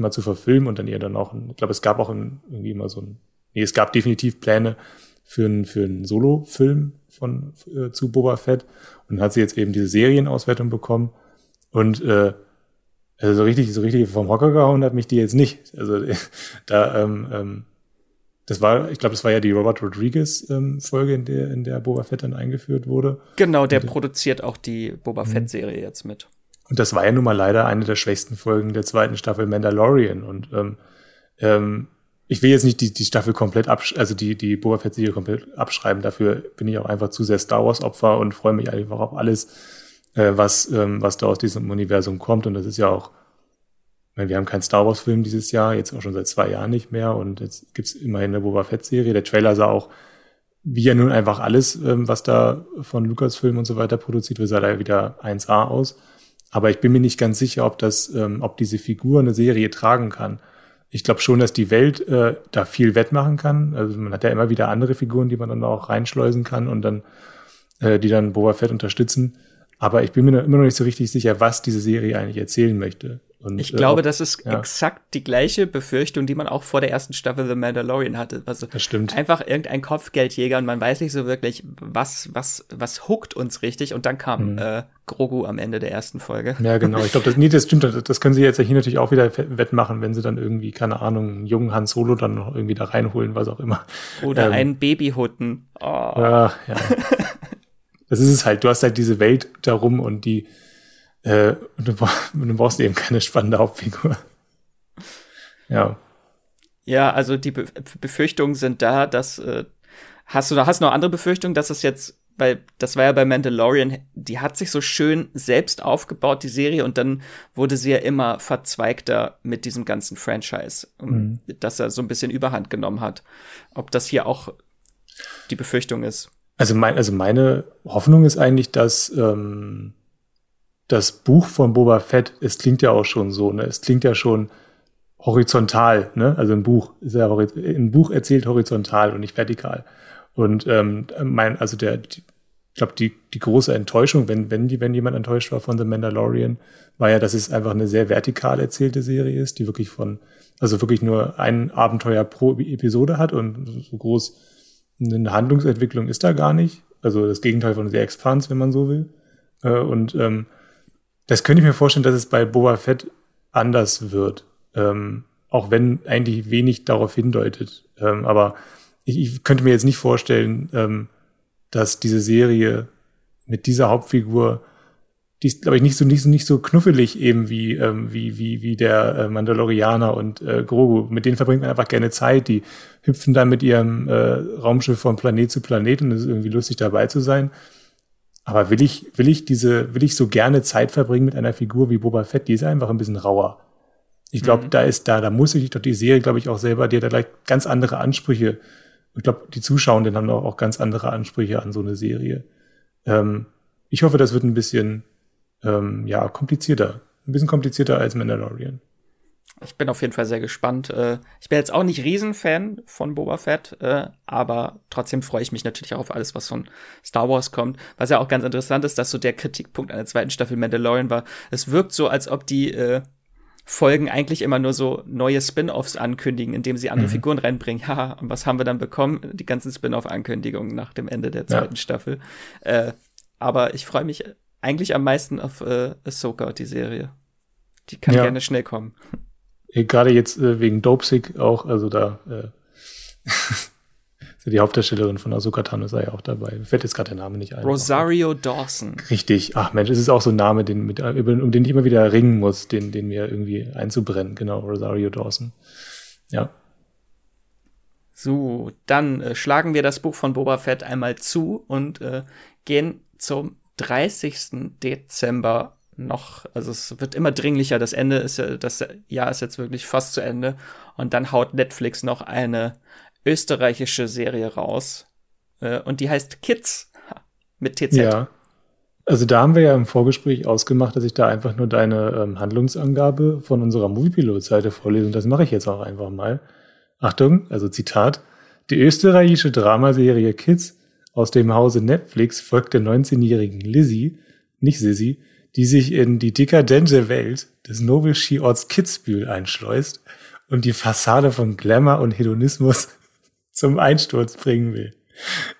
mal zu verfilmen und dann ihr dann auch, ich glaube, es gab auch irgendwie immer so ein, nee, es gab definitiv Pläne für einen Solo-Film zu Boba Fett, und dann hat sie jetzt eben diese Serienauswertung bekommen und also so richtig vom Hocker gehauen hat mich die jetzt nicht. Also da Ich glaube, das war ja die Robert Rodriguez-Folge, in der Boba Fett dann eingeführt wurde. Genau, der produziert auch die Boba Fett-Serie jetzt mit. Und das war ja nun mal leider eine der schwächsten Folgen der zweiten Staffel Mandalorian. Und ich will jetzt nicht die Staffel komplett die Boba Fett-Serie komplett abschreiben. Dafür bin ich auch einfach zu sehr Star Wars-Opfer und freue mich einfach auf alles, was da aus diesem Universum kommt. Und das ist ja auch, ich meine, wir haben keinen Star Wars-Film dieses Jahr, jetzt auch schon seit 2 Jahren nicht mehr. Und jetzt gibt's immerhin eine Boba Fett-Serie. Der Trailer sah auch, wie ja nun einfach alles, was da von Lucasfilm und so weiter produziert wird, sah da wieder 1A aus. Aber ich bin mir nicht ganz sicher, ob diese Figur eine Serie tragen kann. Ich glaube schon, dass die Welt da viel wettmachen kann. Also man hat ja immer wieder andere Figuren, die man dann auch reinschleusen kann und dann die dann Boba Fett unterstützen. Aber ich bin mir immer noch nicht so richtig sicher, was diese Serie eigentlich erzählen möchte. Und ich glaube, das ist exakt die gleiche Befürchtung, die man auch vor der ersten Staffel The Mandalorian hatte. Also das stimmt. Einfach irgendein Kopfgeldjäger und man weiß nicht so wirklich, was hookt uns richtig. Und dann kam Grogu am Ende der ersten Folge. Ja, genau. Ich glaube, das stimmt. Das können sie jetzt hier natürlich auch wieder wettmachen, wenn sie dann irgendwie, keine Ahnung, einen jungen Han Solo dann noch irgendwie da reinholen, was auch immer. Oder einen Babyhutten. Oh. Ja. Das ist es halt. Du hast halt diese Welt darum und du brauchst eben keine spannende Hauptfigur. Ja. Ja, also die Befürchtungen sind da, dass hast du noch andere Befürchtungen, dass es jetzt, weil das war ja bei Mandalorian, die hat sich so schön selbst aufgebaut, die Serie, und dann wurde sie ja immer verzweigter mit diesem ganzen Franchise, dass er so ein bisschen Überhand genommen hat. Ob das hier auch die Befürchtung ist? Also, meine Hoffnung ist eigentlich, dass das Buch von Boba Fett, es klingt ja auch schon so, ne? Es klingt ja schon horizontal, ne? Also ein Buch erzählt horizontal und nicht vertikal. Und ich glaube, die große Enttäuschung, wenn jemand enttäuscht war von The Mandalorian, war ja, dass es einfach eine sehr vertikal erzählte Serie ist, die wirklich wirklich nur ein Abenteuer pro Episode hat und so groß eine Handlungsentwicklung ist da gar nicht. Also das Gegenteil von The Expanse, wenn man so will. Das könnte ich mir vorstellen, dass es bei Boba Fett anders wird. Auch wenn eigentlich wenig darauf hindeutet. Aber ich könnte mir jetzt nicht vorstellen, dass diese Serie mit dieser Hauptfigur, die ist, glaube ich, nicht so knuffelig eben wie der Mandalorianer und Grogu. Mit denen verbringt man einfach gerne Zeit. Die hüpfen dann mit ihrem Raumschiff von Planet zu Planet und es ist irgendwie lustig, dabei zu sein. Aber will ich so gerne Zeit verbringen mit einer Figur wie Boba Fett? Die ist einfach ein bisschen rauer. Ich glaube, da muss sich doch die Serie, glaube ich, auch selber, die hat da gleich ganz andere Ansprüche. Ich glaube, die Zuschauenden haben auch ganz andere Ansprüche an so eine Serie. Ich hoffe, das wird ein bisschen, komplizierter. Ein bisschen komplizierter als Mandalorian. Ich bin auf jeden Fall sehr gespannt. Ich bin jetzt auch nicht Riesenfan von Boba Fett, aber trotzdem freue ich mich natürlich auch auf alles, was von Star Wars kommt. Was ja auch ganz interessant ist, dass so der Kritikpunkt an der zweiten Staffel Mandalorian war. Es wirkt so, als ob die Folgen eigentlich immer nur so neue Spin-Offs ankündigen, indem sie andere Figuren reinbringen. Haha, und was haben wir dann bekommen? Die ganzen Spin-Off-Ankündigungen nach dem Ende der zweiten Staffel. Aber ich freue mich eigentlich am meisten auf Ahsoka, die Serie. Die kann gerne schnell kommen. Gerade jetzt wegen Dopesick auch, also da die Hauptdarstellerin von Ahsoka Tano ist ja auch dabei. Mir fällt jetzt gerade der Name nicht ein. Rosario Dawson. Richtig. Ach Mensch, es ist auch so ein Name, um den ich immer wieder ringen muss, den mir irgendwie einzubrennen. Genau, Rosario Dawson. Ja. So, dann schlagen wir das Buch von Boba Fett einmal zu und gehen zum 30. Dezember noch, also es wird immer dringlicher, das Jahr ist jetzt wirklich fast zu Ende und dann haut Netflix noch eine österreichische Serie raus und die heißt Kids mit TZ. Ja, also da haben wir ja im Vorgespräch ausgemacht, dass ich da einfach nur deine Handlungsangabe von unserer Moviepilot-Seite vorlese und das mache ich jetzt auch einfach mal. Achtung, also Zitat: Die österreichische Dramaserie Kids aus dem Hause Netflix folgt der 19-jährigen Lizzie, nicht Sisi, die sich in die dekadente Welt des Nobelskiorts Kitzbühel einschleust und die Fassade von Glamour und Hedonismus zum Einsturz bringen will.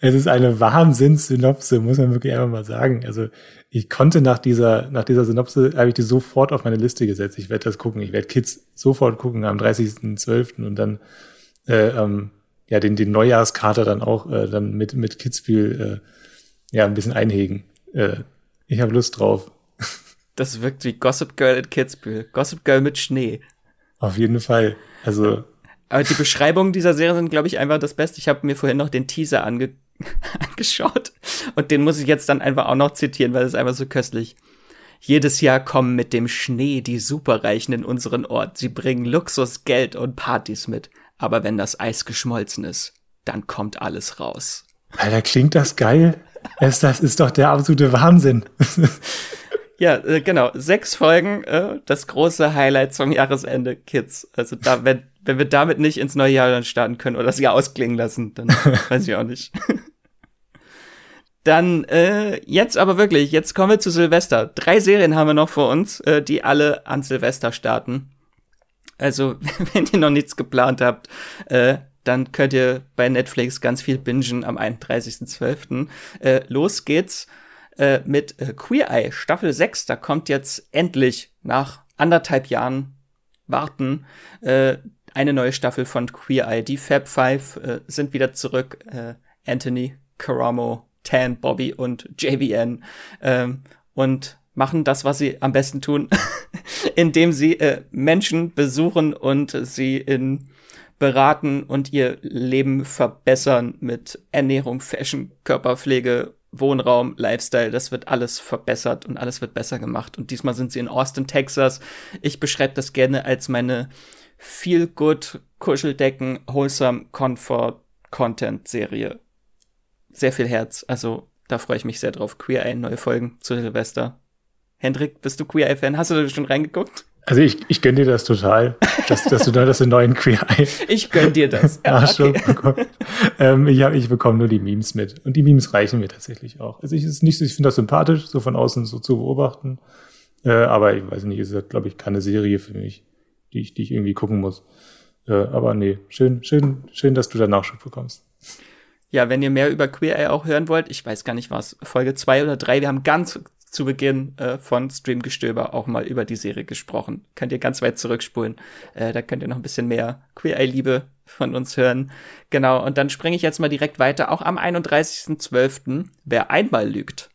Es ist eine Wahnsinns-Synopse, muss man wirklich einfach mal sagen. Also ich konnte nach dieser Synopse, habe ich die sofort auf meine Liste gesetzt. Ich werde das gucken. Ich werde Kids sofort gucken am 30.12. und dann ja, den Neujahrskater dann auch dann mit Kitzbühel ja, ein bisschen einhegen. Ich habe Lust drauf. Das wirkt wie Gossip Girl in Kitzbühel. Gossip Girl mit Schnee. Auf jeden Fall. Also. Aber die Beschreibungen dieser Serie sind, glaube ich, einfach das Beste. Ich habe mir vorhin noch den Teaser angeschaut und den muss ich jetzt dann einfach auch noch zitieren, weil es einfach so köstlich. Jedes Jahr kommen mit dem Schnee die Superreichen in unseren Ort. Sie bringen Luxus, Geld und Partys mit. Aber wenn das Eis geschmolzen ist, dann kommt alles raus. Alter, klingt das geil? Das ist doch der absolute Wahnsinn. Ja, genau. 6 Folgen, das große Highlight zum Jahresende, Kids. Also da, wenn wir damit nicht ins neue Jahr dann starten können oder das Jahr ausklingen lassen, dann weiß ich auch nicht. Dann, jetzt aber wirklich, jetzt kommen wir zu Silvester. 3 Serien haben wir noch vor uns, die alle an Silvester starten. Also, wenn ihr noch nichts geplant habt, dann könnt ihr bei Netflix ganz viel bingen am 31.12. Los geht's mit Queer Eye, Staffel 6. Da kommt jetzt endlich nach anderthalb Jahren Warten eine neue Staffel von Queer Eye. Die Fab Five sind wieder zurück. Anthony, Caramo, Tan, Bobby und JVN und machen das, was sie am besten tun, indem sie Menschen besuchen und sie beraten und ihr Leben verbessern mit Ernährung, Fashion, Körperpflege, Wohnraum, Lifestyle. Das wird alles verbessert und alles wird besser gemacht. Und diesmal sind sie in Austin, Texas. Ich beschreibe das gerne als meine Feel-Good, Kuscheldecken, Wholesome, Comfort-Content-Serie. Sehr viel Herz. Also da freue ich mich sehr drauf. Queer Eye, neue Folgen zu Silvester. Hendrik, bist du Queer Eye-Fan? Hast du da schon reingeguckt? Also ich gönn dir das total, dass du da das in neuen Queer Eye. Ich gönn dir das. Ja, okay. Ich bekomme nur die Memes mit. Und die Memes reichen mir tatsächlich auch. Also ich finde das sympathisch, so von außen so zu beobachten. Aber ich weiß nicht, es ist, glaube ich, keine Serie für mich, die ich irgendwie gucken muss. Aber nee, schön, dass du da Nachschub bekommst. Ja, wenn ihr mehr über Queer Eye auch hören wollt, ich weiß gar nicht was, Folge 2 oder 3, wir haben ganz zu Beginn von Streamgestöber auch mal über die Serie gesprochen. Könnt ihr ganz weit zurückspulen. Da könnt ihr noch ein bisschen mehr Queer Eye-Liebe von uns hören. Genau, und dann springe ich jetzt mal direkt weiter. Auch am 31.12., Wer einmal lügt,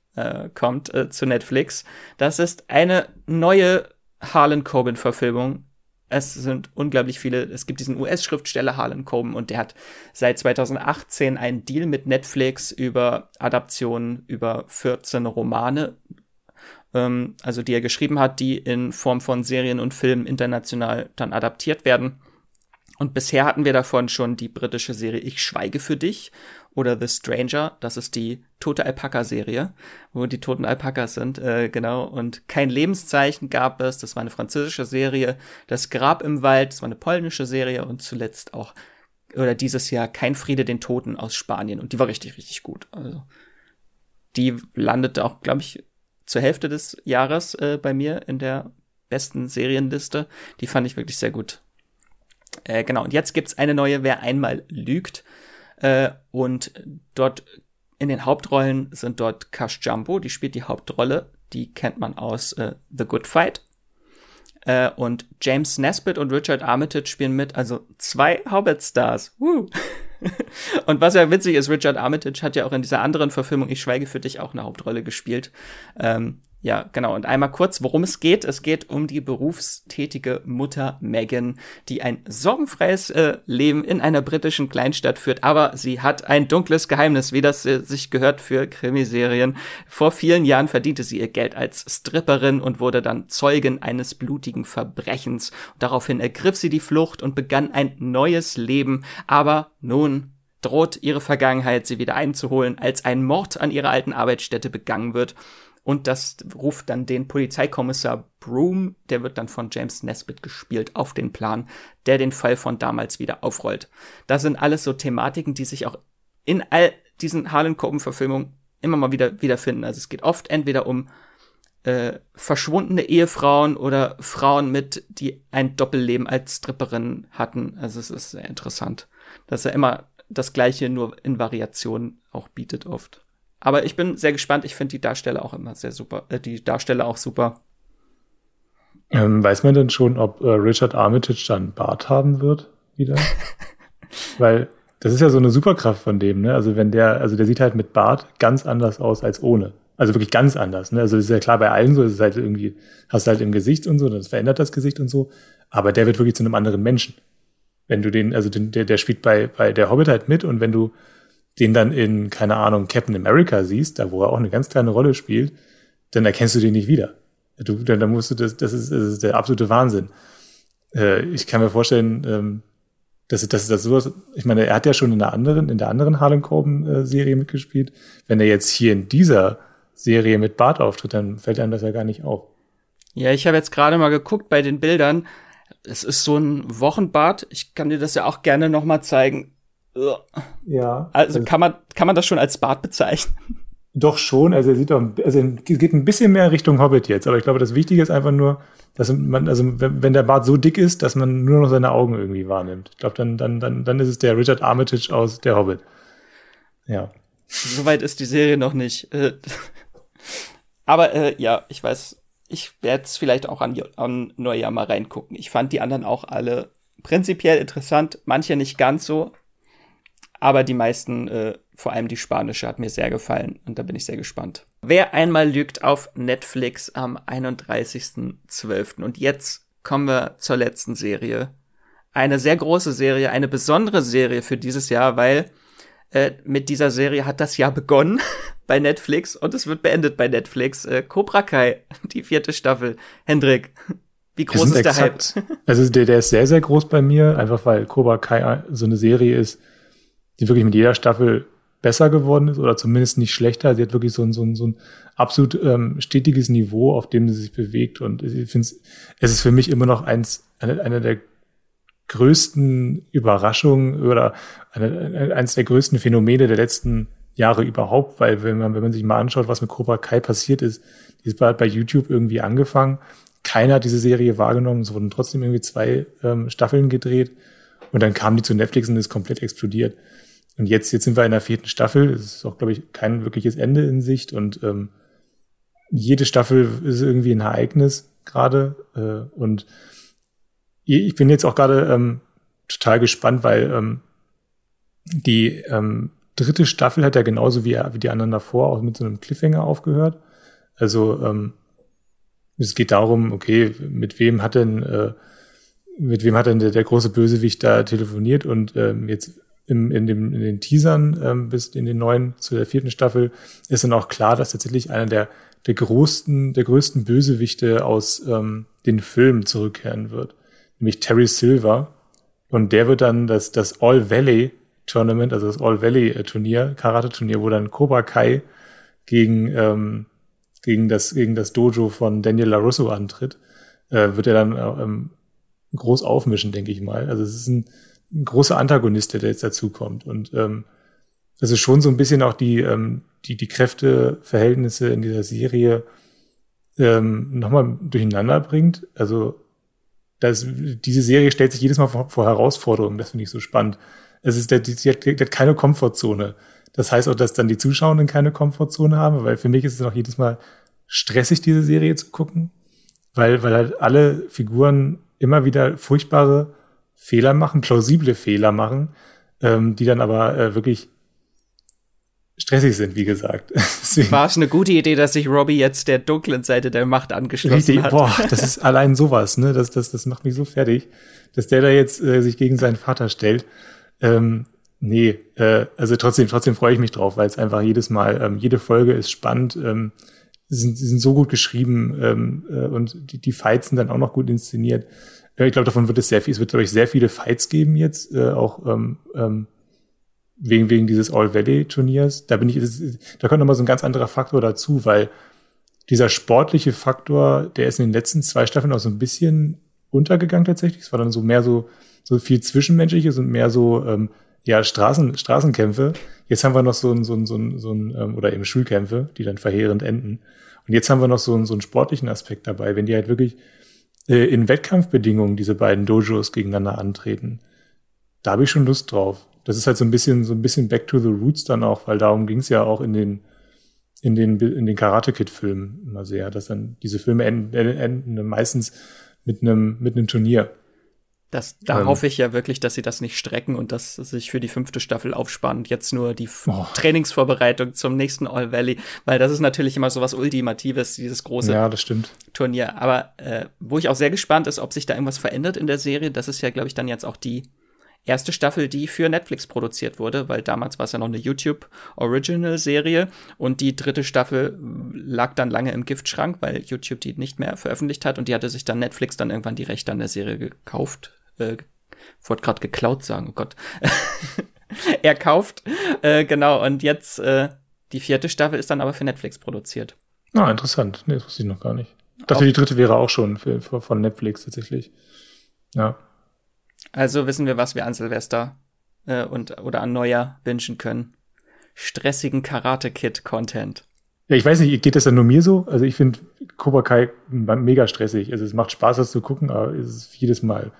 kommt zu Netflix. Das ist eine neue Harlan-Coben-Verfilmung. Es sind unglaublich viele, es gibt diesen US-Schriftsteller Harlan Coben und der hat seit 2018 einen Deal mit Netflix über Adaptionen, über 14 Romane, also die er geschrieben hat, die in Form von Serien und Filmen international dann adaptiert werden. Und bisher hatten wir davon schon die britische Serie Ich schweige für dich oder The Stranger, das ist die tote Alpaka-Serie, wo die toten Alpakas sind, genau. Und Kein Lebenszeichen gab es, das war eine französische Serie, Das Grab im Wald, das war eine polnische Serie und zuletzt auch, oder dieses Jahr, Kein Friede den Toten aus Spanien. Und die war richtig, richtig gut. Also die landet auch, glaube ich, zur Hälfte des Jahres bei mir in der besten Serienliste. Die fand ich wirklich sehr gut. Genau, und jetzt gibt's eine neue, Wer einmal lügt. Und dort in den Hauptrollen sind dort Kash Jumbo, die spielt die Hauptrolle. Die kennt man aus The Good Fight. Und James Nesbitt und Richard Armitage spielen mit. Also 2 Hobbit-Stars. Woo. Und was ja witzig ist, Richard Armitage hat ja auch in dieser anderen Verfilmung Ich schweige für dich auch eine Hauptrolle gespielt. Ja, genau. Und einmal kurz, worum es geht. Es geht um die berufstätige Mutter Megan, die ein sorgenfreies Leben in einer britischen Kleinstadt führt. Aber sie hat ein dunkles Geheimnis, wie das sich gehört für Krimiserien. Vor vielen Jahren verdiente sie ihr Geld als Stripperin und wurde dann Zeugin eines blutigen Verbrechens. Daraufhin ergriff sie die Flucht und begann ein neues Leben. Aber nun droht ihre Vergangenheit, sie wieder einzuholen, als ein Mord an ihrer alten Arbeitsstätte begangen wird. Und das ruft dann den Polizeikommissar Broom, der wird dann von James Nesbitt gespielt, auf den Plan, der den Fall von damals wieder aufrollt. Das sind alles so Thematiken, die sich auch in all diesen Harlan-Coben-Verfilmungen immer mal wieder wiederfinden. Also es geht oft entweder um verschwundene Ehefrauen oder Frauen mit, die ein Doppelleben als Stripperin hatten. Also es ist sehr interessant, dass er immer das Gleiche nur in Variationen auch bietet oft. Aber ich bin sehr gespannt. Ich finde die Darsteller auch immer sehr super. Weiß man denn schon, ob Richard Armitage dann Bart haben wird wieder? Weil Das ist ja so eine Superkraft von dem, ne? Also wenn der, also der sieht halt mit Bart ganz anders aus als ohne. Also wirklich ganz anders, ne? Also das ist ja klar bei allen so, es ist halt irgendwie, hast du halt im Gesicht und so, das verändert das Gesicht und so. Aber der wird wirklich zu einem anderen Menschen. Wenn du den, also den, der spielt bei der Hobbit halt mit, und wenn du den dann in, keine Ahnung, Captain America siehst, da wo er auch eine ganz kleine Rolle spielt, dann erkennst du den nicht wieder. Dann musst du das ist der absolute Wahnsinn. Ich kann mir vorstellen, dass sowas, ich meine, er hat ja schon in der anderen Harlem-Korben-Serie mitgespielt. Wenn er jetzt hier in dieser Serie mit Bart auftritt, dann fällt einem das ja gar nicht auf. Ja, ich habe jetzt gerade mal geguckt bei den Bildern. Es ist so ein Wochenbart. Ich kann dir das ja auch gerne noch mal zeigen. Ja. Also kann man das schon als Bart bezeichnen? Doch schon. Also er sieht doch, also es geht ein bisschen mehr Richtung Hobbit jetzt. Aber ich glaube, das Wichtige ist einfach nur, dass man, also wenn der Bart so dick ist, dass man nur noch seine Augen irgendwie wahrnimmt. Ich glaube, dann ist es der Richard Armitage aus der Hobbit. Ja. Soweit ist die Serie noch nicht. Aber ja, ich weiß, ich werde es vielleicht auch an Neujahr mal reingucken. Ich fand die anderen auch alle prinzipiell interessant, manche nicht ganz so, aber die meisten, vor allem die spanische, hat mir sehr gefallen, und da bin ich sehr gespannt. Wer einmal lügt auf Netflix am 31.12. Und jetzt kommen wir zur letzten Serie. Eine sehr große Serie, eine besondere Serie für dieses Jahr, weil mit dieser Serie hat das Jahr begonnen bei Netflix und es wird beendet bei Netflix. Cobra Kai, die 4. Staffel. Hendrik, wie groß ist der Hype? Also der ist sehr, sehr groß bei mir, einfach weil Cobra Kai so eine Serie ist, die wirklich mit jeder Staffel besser geworden ist oder zumindest nicht schlechter. Sie hat wirklich so ein absolut stetiges Niveau, auf dem sie sich bewegt, und ich finde, es ist für mich immer noch eine der größten Überraschungen oder eines der größten Phänomene der letzten Jahre überhaupt, weil wenn man sich mal anschaut, was mit Cobra Kai passiert ist, die ist bei YouTube irgendwie angefangen, keiner hat diese Serie wahrgenommen, es wurden trotzdem irgendwie 2 Staffeln gedreht und dann kamen die zu Netflix und ist komplett explodiert. Und jetzt sind wir in der 4. Staffel, es ist auch, glaube ich, kein wirkliches Ende in Sicht, und jede Staffel ist irgendwie ein Ereignis gerade, und ich bin jetzt auch gerade total gespannt, weil die 3. Staffel hat ja genauso wie die anderen davor auch mit so einem Cliffhanger aufgehört. Also es geht darum, okay, mit wem hat denn der große Bösewicht da telefoniert, und jetzt in den Teasern bis in den neuen zu der 4. Staffel ist dann auch klar, dass tatsächlich einer der größten Bösewichte aus den Filmen zurückkehren wird. Nämlich Terry Silver, und der wird dann das All-Valley-Tournament, also das All-Valley-Turnier, Karate-Turnier, wo dann Cobra Kai gegen das Dojo von Daniel LaRusso antritt, wird er dann groß aufmischen, denke ich mal. Also es ist ein großer Antagonist, der jetzt dazukommt, und das ist schon so ein bisschen auch die Kräfteverhältnisse in dieser Serie nochmal durcheinander bringt. Also diese Serie stellt sich jedes Mal vor Herausforderungen, das finde ich so spannend. Es ist, die hat keine Komfortzone. Das heißt auch, dass dann die Zuschauenden keine Komfortzone haben, weil für mich ist es auch jedes Mal stressig, diese Serie zu gucken, weil halt alle Figuren immer wieder furchtbare Fehler machen, plausible Fehler machen, die dann aber wirklich stressig sind, wie gesagt. War es eine gute Idee, dass sich Robbie jetzt der dunklen Seite der Macht angeschlossen hat? Boah, das ist allein sowas, ne? Das macht mich so fertig, dass der da jetzt sich gegen seinen Vater stellt. Also trotzdem freue ich mich drauf, weil es einfach jedes Mal, jede Folge ist spannend, sie sind so gut geschrieben, und die Fights sind dann auch noch gut inszeniert. Ich glaube, davon wird es wird, glaube ich, sehr viele Fights geben jetzt, auch wegen dieses All-Valley-Turniers. Da kommt nochmal so ein ganz anderer Faktor dazu, weil dieser sportliche Faktor, der ist in den letzten 2 Staffeln auch so ein bisschen untergegangen tatsächlich. Es war dann so mehr so viel Zwischenmenschliches und mehr so, Straßenkämpfe. Jetzt haben wir noch oder eben Schulkämpfe, die dann verheerend enden. Und jetzt haben wir noch so einen sportlichen Aspekt dabei, wenn die halt wirklich in Wettkampfbedingungen diese beiden Dojos gegeneinander antreten. Da habe ich schon Lust drauf. Das ist halt so ein bisschen back to the roots dann auch, weil darum ging es ja auch in den Karate-Kid-Filmen immer sehr, dass dann diese Filme enden meistens mit einem Turnier. Da hoffe ich ja wirklich, dass sie das nicht strecken und dass sich für die 5. Staffel aufsparen und jetzt nur die Trainingsvorbereitung zum nächsten All Valley, weil das ist natürlich immer so was Ultimatives, dieses große Turnier. Aber wo ich auch sehr gespannt ist, ob sich da irgendwas verändert in der Serie, das ist ja, glaube ich, dann jetzt auch die erste Staffel, die für Netflix produziert wurde, weil damals war es ja noch eine YouTube-Original-Serie und die 3. Staffel lag dann lange im Giftschrank, weil YouTube die nicht mehr veröffentlicht hat und die hatte sich dann Netflix dann irgendwann die Rechte an der Serie gekauft. Wollte gerade geklaut sagen, oh Gott. Erkauft, genau. Und jetzt die 4. Staffel ist dann aber für Netflix produziert. Ah, interessant. Nee, das wusste ich noch gar nicht. Ich dachte, die 3. wäre auch schon von Netflix tatsächlich. Ja. Also wissen wir, was wir an Silvester oder an Neujahr wünschen können. Stressigen Karate-Kid-Content. Ja, ich weiß nicht, geht das dann nur mir so? Also ich finde Cobra Kai mega stressig. Also es macht Spaß, das zu gucken, aber es ist jedes Mal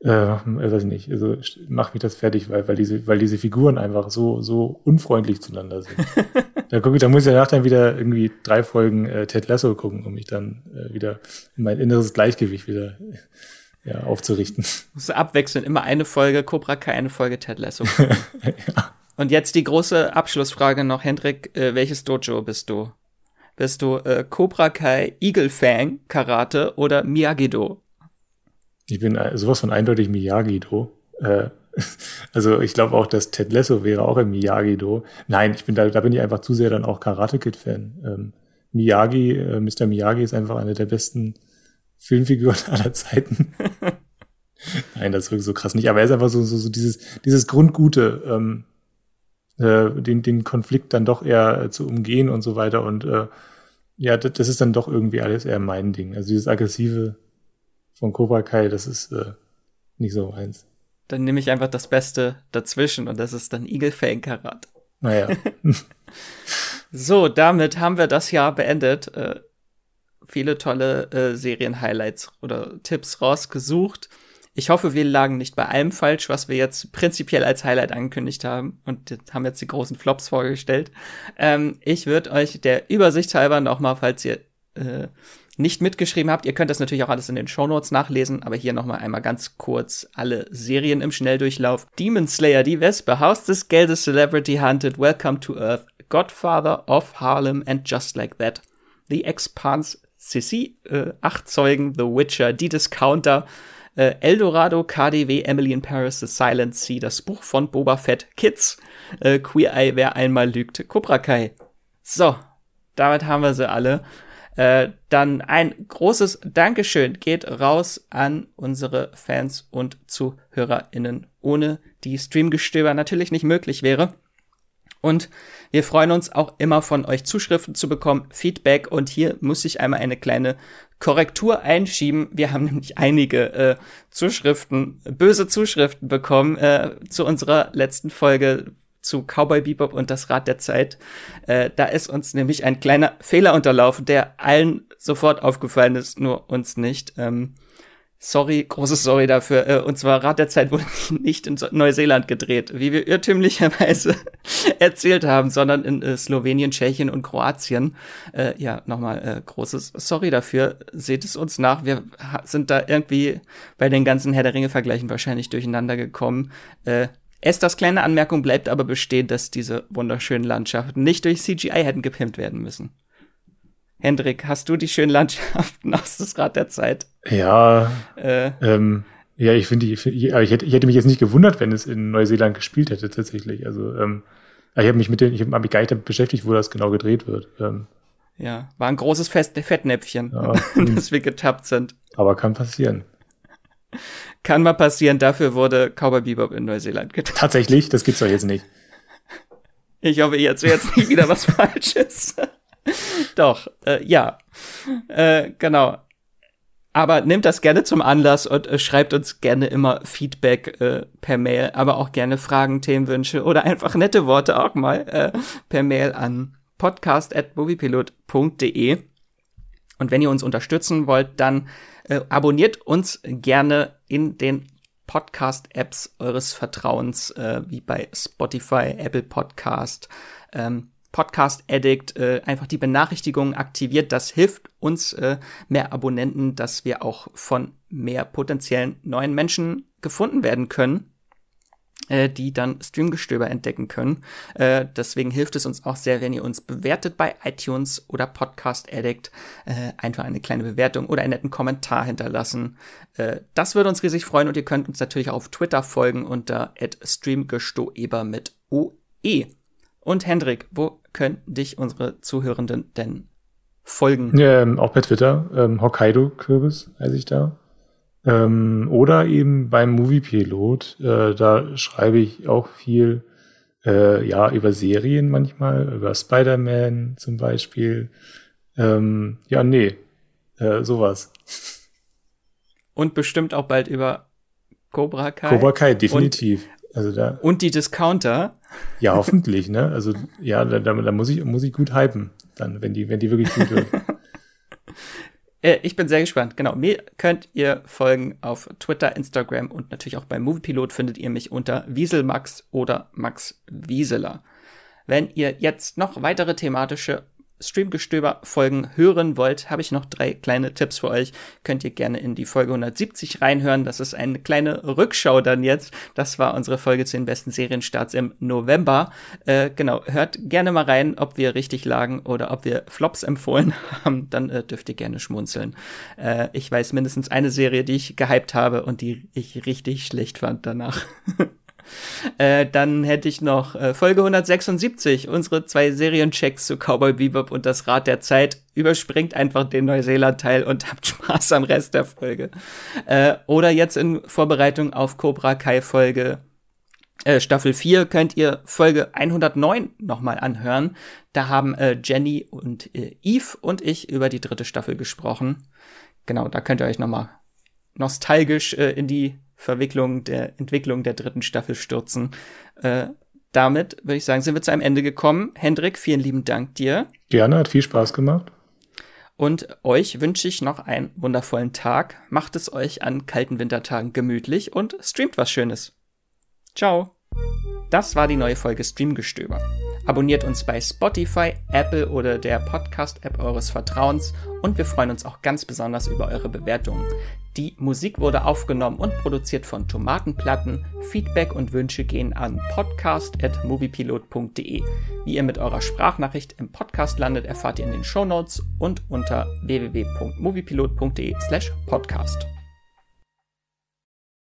weiß ich nicht, also macht mich das fertig, weil diese Figuren einfach so unfreundlich zueinander sind. Da muss ich danach dann wieder irgendwie 3 Folgen Ted Lasso gucken, um mich dann wieder mein inneres Gleichgewicht wieder aufzurichten. Muss abwechseln, immer eine Folge Cobra Kai, eine Folge Ted Lasso. Ja. Und jetzt die große Abschlussfrage noch, Hendrik, welches Dojo bist du? Bist du Cobra Kai, Eagle Fang, Karate oder Miyagi-Do? Ich bin sowas von eindeutig Miyagi-Do. Also ich glaube auch, dass Ted Lasso wäre auch ein Miyagi-Do. Nein, da bin ich einfach zu sehr dann auch Karate-Kid-Fan. Mr. Miyagi ist einfach eine der besten Filmfiguren aller Zeiten. Nein, das ist so krass nicht. Aber er ist einfach so dieses Grundgute, den Konflikt dann doch eher zu umgehen und so weiter. Und das ist dann doch irgendwie alles eher mein Ding. Also dieses aggressive von Cobra Kai, das ist nicht so eins. Dann nehme ich einfach das Beste dazwischen und das ist dann Eagle Fang Karate. Naja. So, damit haben wir das Jahr beendet. Viele tolle Serien-Highlights oder Tipps rausgesucht. Ich hoffe, wir lagen nicht bei allem falsch, was wir jetzt prinzipiell als Highlight angekündigt haben und haben jetzt die großen Flops vorgestellt. Ich würde euch der Übersicht halber nochmal, falls ihr nicht mitgeschrieben habt, ihr könnt das natürlich auch alles in den Shownotes nachlesen, aber hier nochmal einmal ganz kurz alle Serien im Schnelldurchlauf. Demon Slayer, Die Wespe, Haus des Geldes, Celebrity Hunted, Welcome to Earth, Godfather of Harlem, And Just Like That, The Expanse, Sisi, 8 Zeugen, The Witcher, Die Discounter, Eldorado, KDW, Emily in Paris, The Silent Sea, das Buch von Boba Fett, Kids, Queer Eye, Wer einmal lügt, Cobra Kai. So, damit haben wir sie alle. Dann ein großes Dankeschön geht raus an unsere Fans und ZuhörerInnen, ohne die Streamgestöber natürlich nicht möglich wäre. Und wir freuen uns auch immer von euch Zuschriften zu bekommen, Feedback. Und hier muss ich einmal eine kleine Korrektur einschieben. Wir haben nämlich einige böse Zuschriften bekommen zu unserer letzten Folge zu Cowboy Bebop und das Rad der Zeit. Da ist uns nämlich ein kleiner Fehler unterlaufen, der allen sofort aufgefallen ist, nur uns nicht. Sorry, großes Sorry dafür. Und zwar Rad der Zeit wurde nicht in Neuseeland gedreht, wie wir irrtümlicherweise erzählt haben, sondern in Slowenien, Tschechien und Kroatien. Nochmal großes Sorry dafür. Seht es uns nach. Wir sind da irgendwie bei den ganzen Herr der Ringe-Vergleichen wahrscheinlich durcheinander gekommen. Estas kleine Anmerkung bleibt aber bestehen, dass diese wunderschönen Landschaften nicht durch CGI hätten gepimpt werden müssen. Hendrik, hast du die schönen Landschaften aus das Rad der Zeit? Ja, ich finde, ich hätte mich jetzt nicht gewundert, wenn es in Neuseeland gespielt hätte tatsächlich. Also ich habe mich gar nicht damit beschäftigt, wo das genau gedreht wird. War ein großes Fettnäpfchen, dass wir getappt sind. Aber kann passieren. Kann mal passieren, dafür wurde Cowboy Bebop in Neuseeland getan. Tatsächlich? Das gibt's doch jetzt nicht. Ich hoffe, ich erzähle jetzt nicht wieder was Falsches. Doch, genau. Aber nehmt das gerne zum Anlass und schreibt uns gerne immer Feedback per Mail, aber auch gerne Fragen, Themenwünsche oder einfach nette Worte auch mal per Mail an podcast@moviepilot.de. Und wenn ihr uns unterstützen wollt, dann abonniert uns gerne in den Podcast-Apps eures Vertrauens, wie bei Spotify, Apple Podcast, Podcast Addict, einfach die Benachrichtigungen aktiviert. Das hilft uns mehr Abonnenten, dass wir auch von mehr potenziellen neuen Menschen gefunden werden können, die dann Streamgestöber entdecken können. Deswegen hilft es uns auch sehr, wenn ihr uns bewertet bei iTunes oder Podcast Addict. Einfach eine kleine Bewertung oder einen netten Kommentar hinterlassen. Das würde uns riesig freuen und ihr könnt uns natürlich auch auf Twitter folgen unter @Streamgestöber mit OE. Und Hendrik, wo können dich unsere Zuhörenden denn folgen? Auch bei Twitter. Hokkaido-Kürbis heiße ich da. Oder eben beim Moviepilot, da schreibe ich auch viel über Serien manchmal, über Spider-Man zum Beispiel. Sowas. Und bestimmt auch bald über Cobra Kai. Cobra Kai, definitiv. Und die Discounter. Ja, hoffentlich, ne? Also ja, da muss ich gut hypen, dann, wenn die wirklich gut wird. Ich bin sehr gespannt. Genau, mir könnt ihr folgen auf Twitter, Instagram und natürlich auch beim Moviepilot findet ihr mich unter Wieselmax oder Max Wieseler. Wenn ihr jetzt noch weitere thematische Streamgestöber-Folgen hören wollt, habe ich noch 3 kleine Tipps für euch. Könnt ihr gerne in die Folge 170 reinhören. Das ist eine kleine Rückschau dann jetzt. Das war unsere Folge zu den besten Serienstarts im November. Hört gerne mal rein, ob wir richtig lagen oder ob wir Flops empfohlen haben. Dann dürft ihr gerne schmunzeln. Ich weiß mindestens eine Serie, die ich gehypt habe und die ich richtig schlecht fand danach. Dann hätte ich noch Folge 176, unsere 2 Serienchecks zu Cowboy Bebop und das Rad der Zeit. Überspringt einfach den Neuseeland-Teil und habt Spaß am Rest der Folge. Oder jetzt in Vorbereitung auf Cobra Kai Folge Staffel 4 könnt ihr Folge 109 nochmal anhören. Da haben Jenny und Eve und ich über die 3. Staffel gesprochen. Genau, da könnt ihr euch nochmal nostalgisch in die Entwicklung der 3. Staffel stürzen. Damit, würde ich sagen, sind wir zu einem Ende gekommen. Hendrik, vielen lieben Dank dir. Gerne, hat viel Spaß gemacht. Und euch wünsche ich noch einen wundervollen Tag. Macht es euch an kalten Wintertagen gemütlich und streamt was Schönes. Ciao. Das war die neue Folge Streamgestöber. Abonniert uns bei Spotify, Apple oder der Podcast-App eures Vertrauens und wir freuen uns auch ganz besonders über eure Bewertungen. Die Musik wurde aufgenommen und produziert von Tomatenplatten. Feedback und Wünsche gehen an podcast@moviepilot.de. Wie ihr mit eurer Sprachnachricht im Podcast landet, erfahrt ihr in den Shownotes und unter www.moviepilot.de/podcast.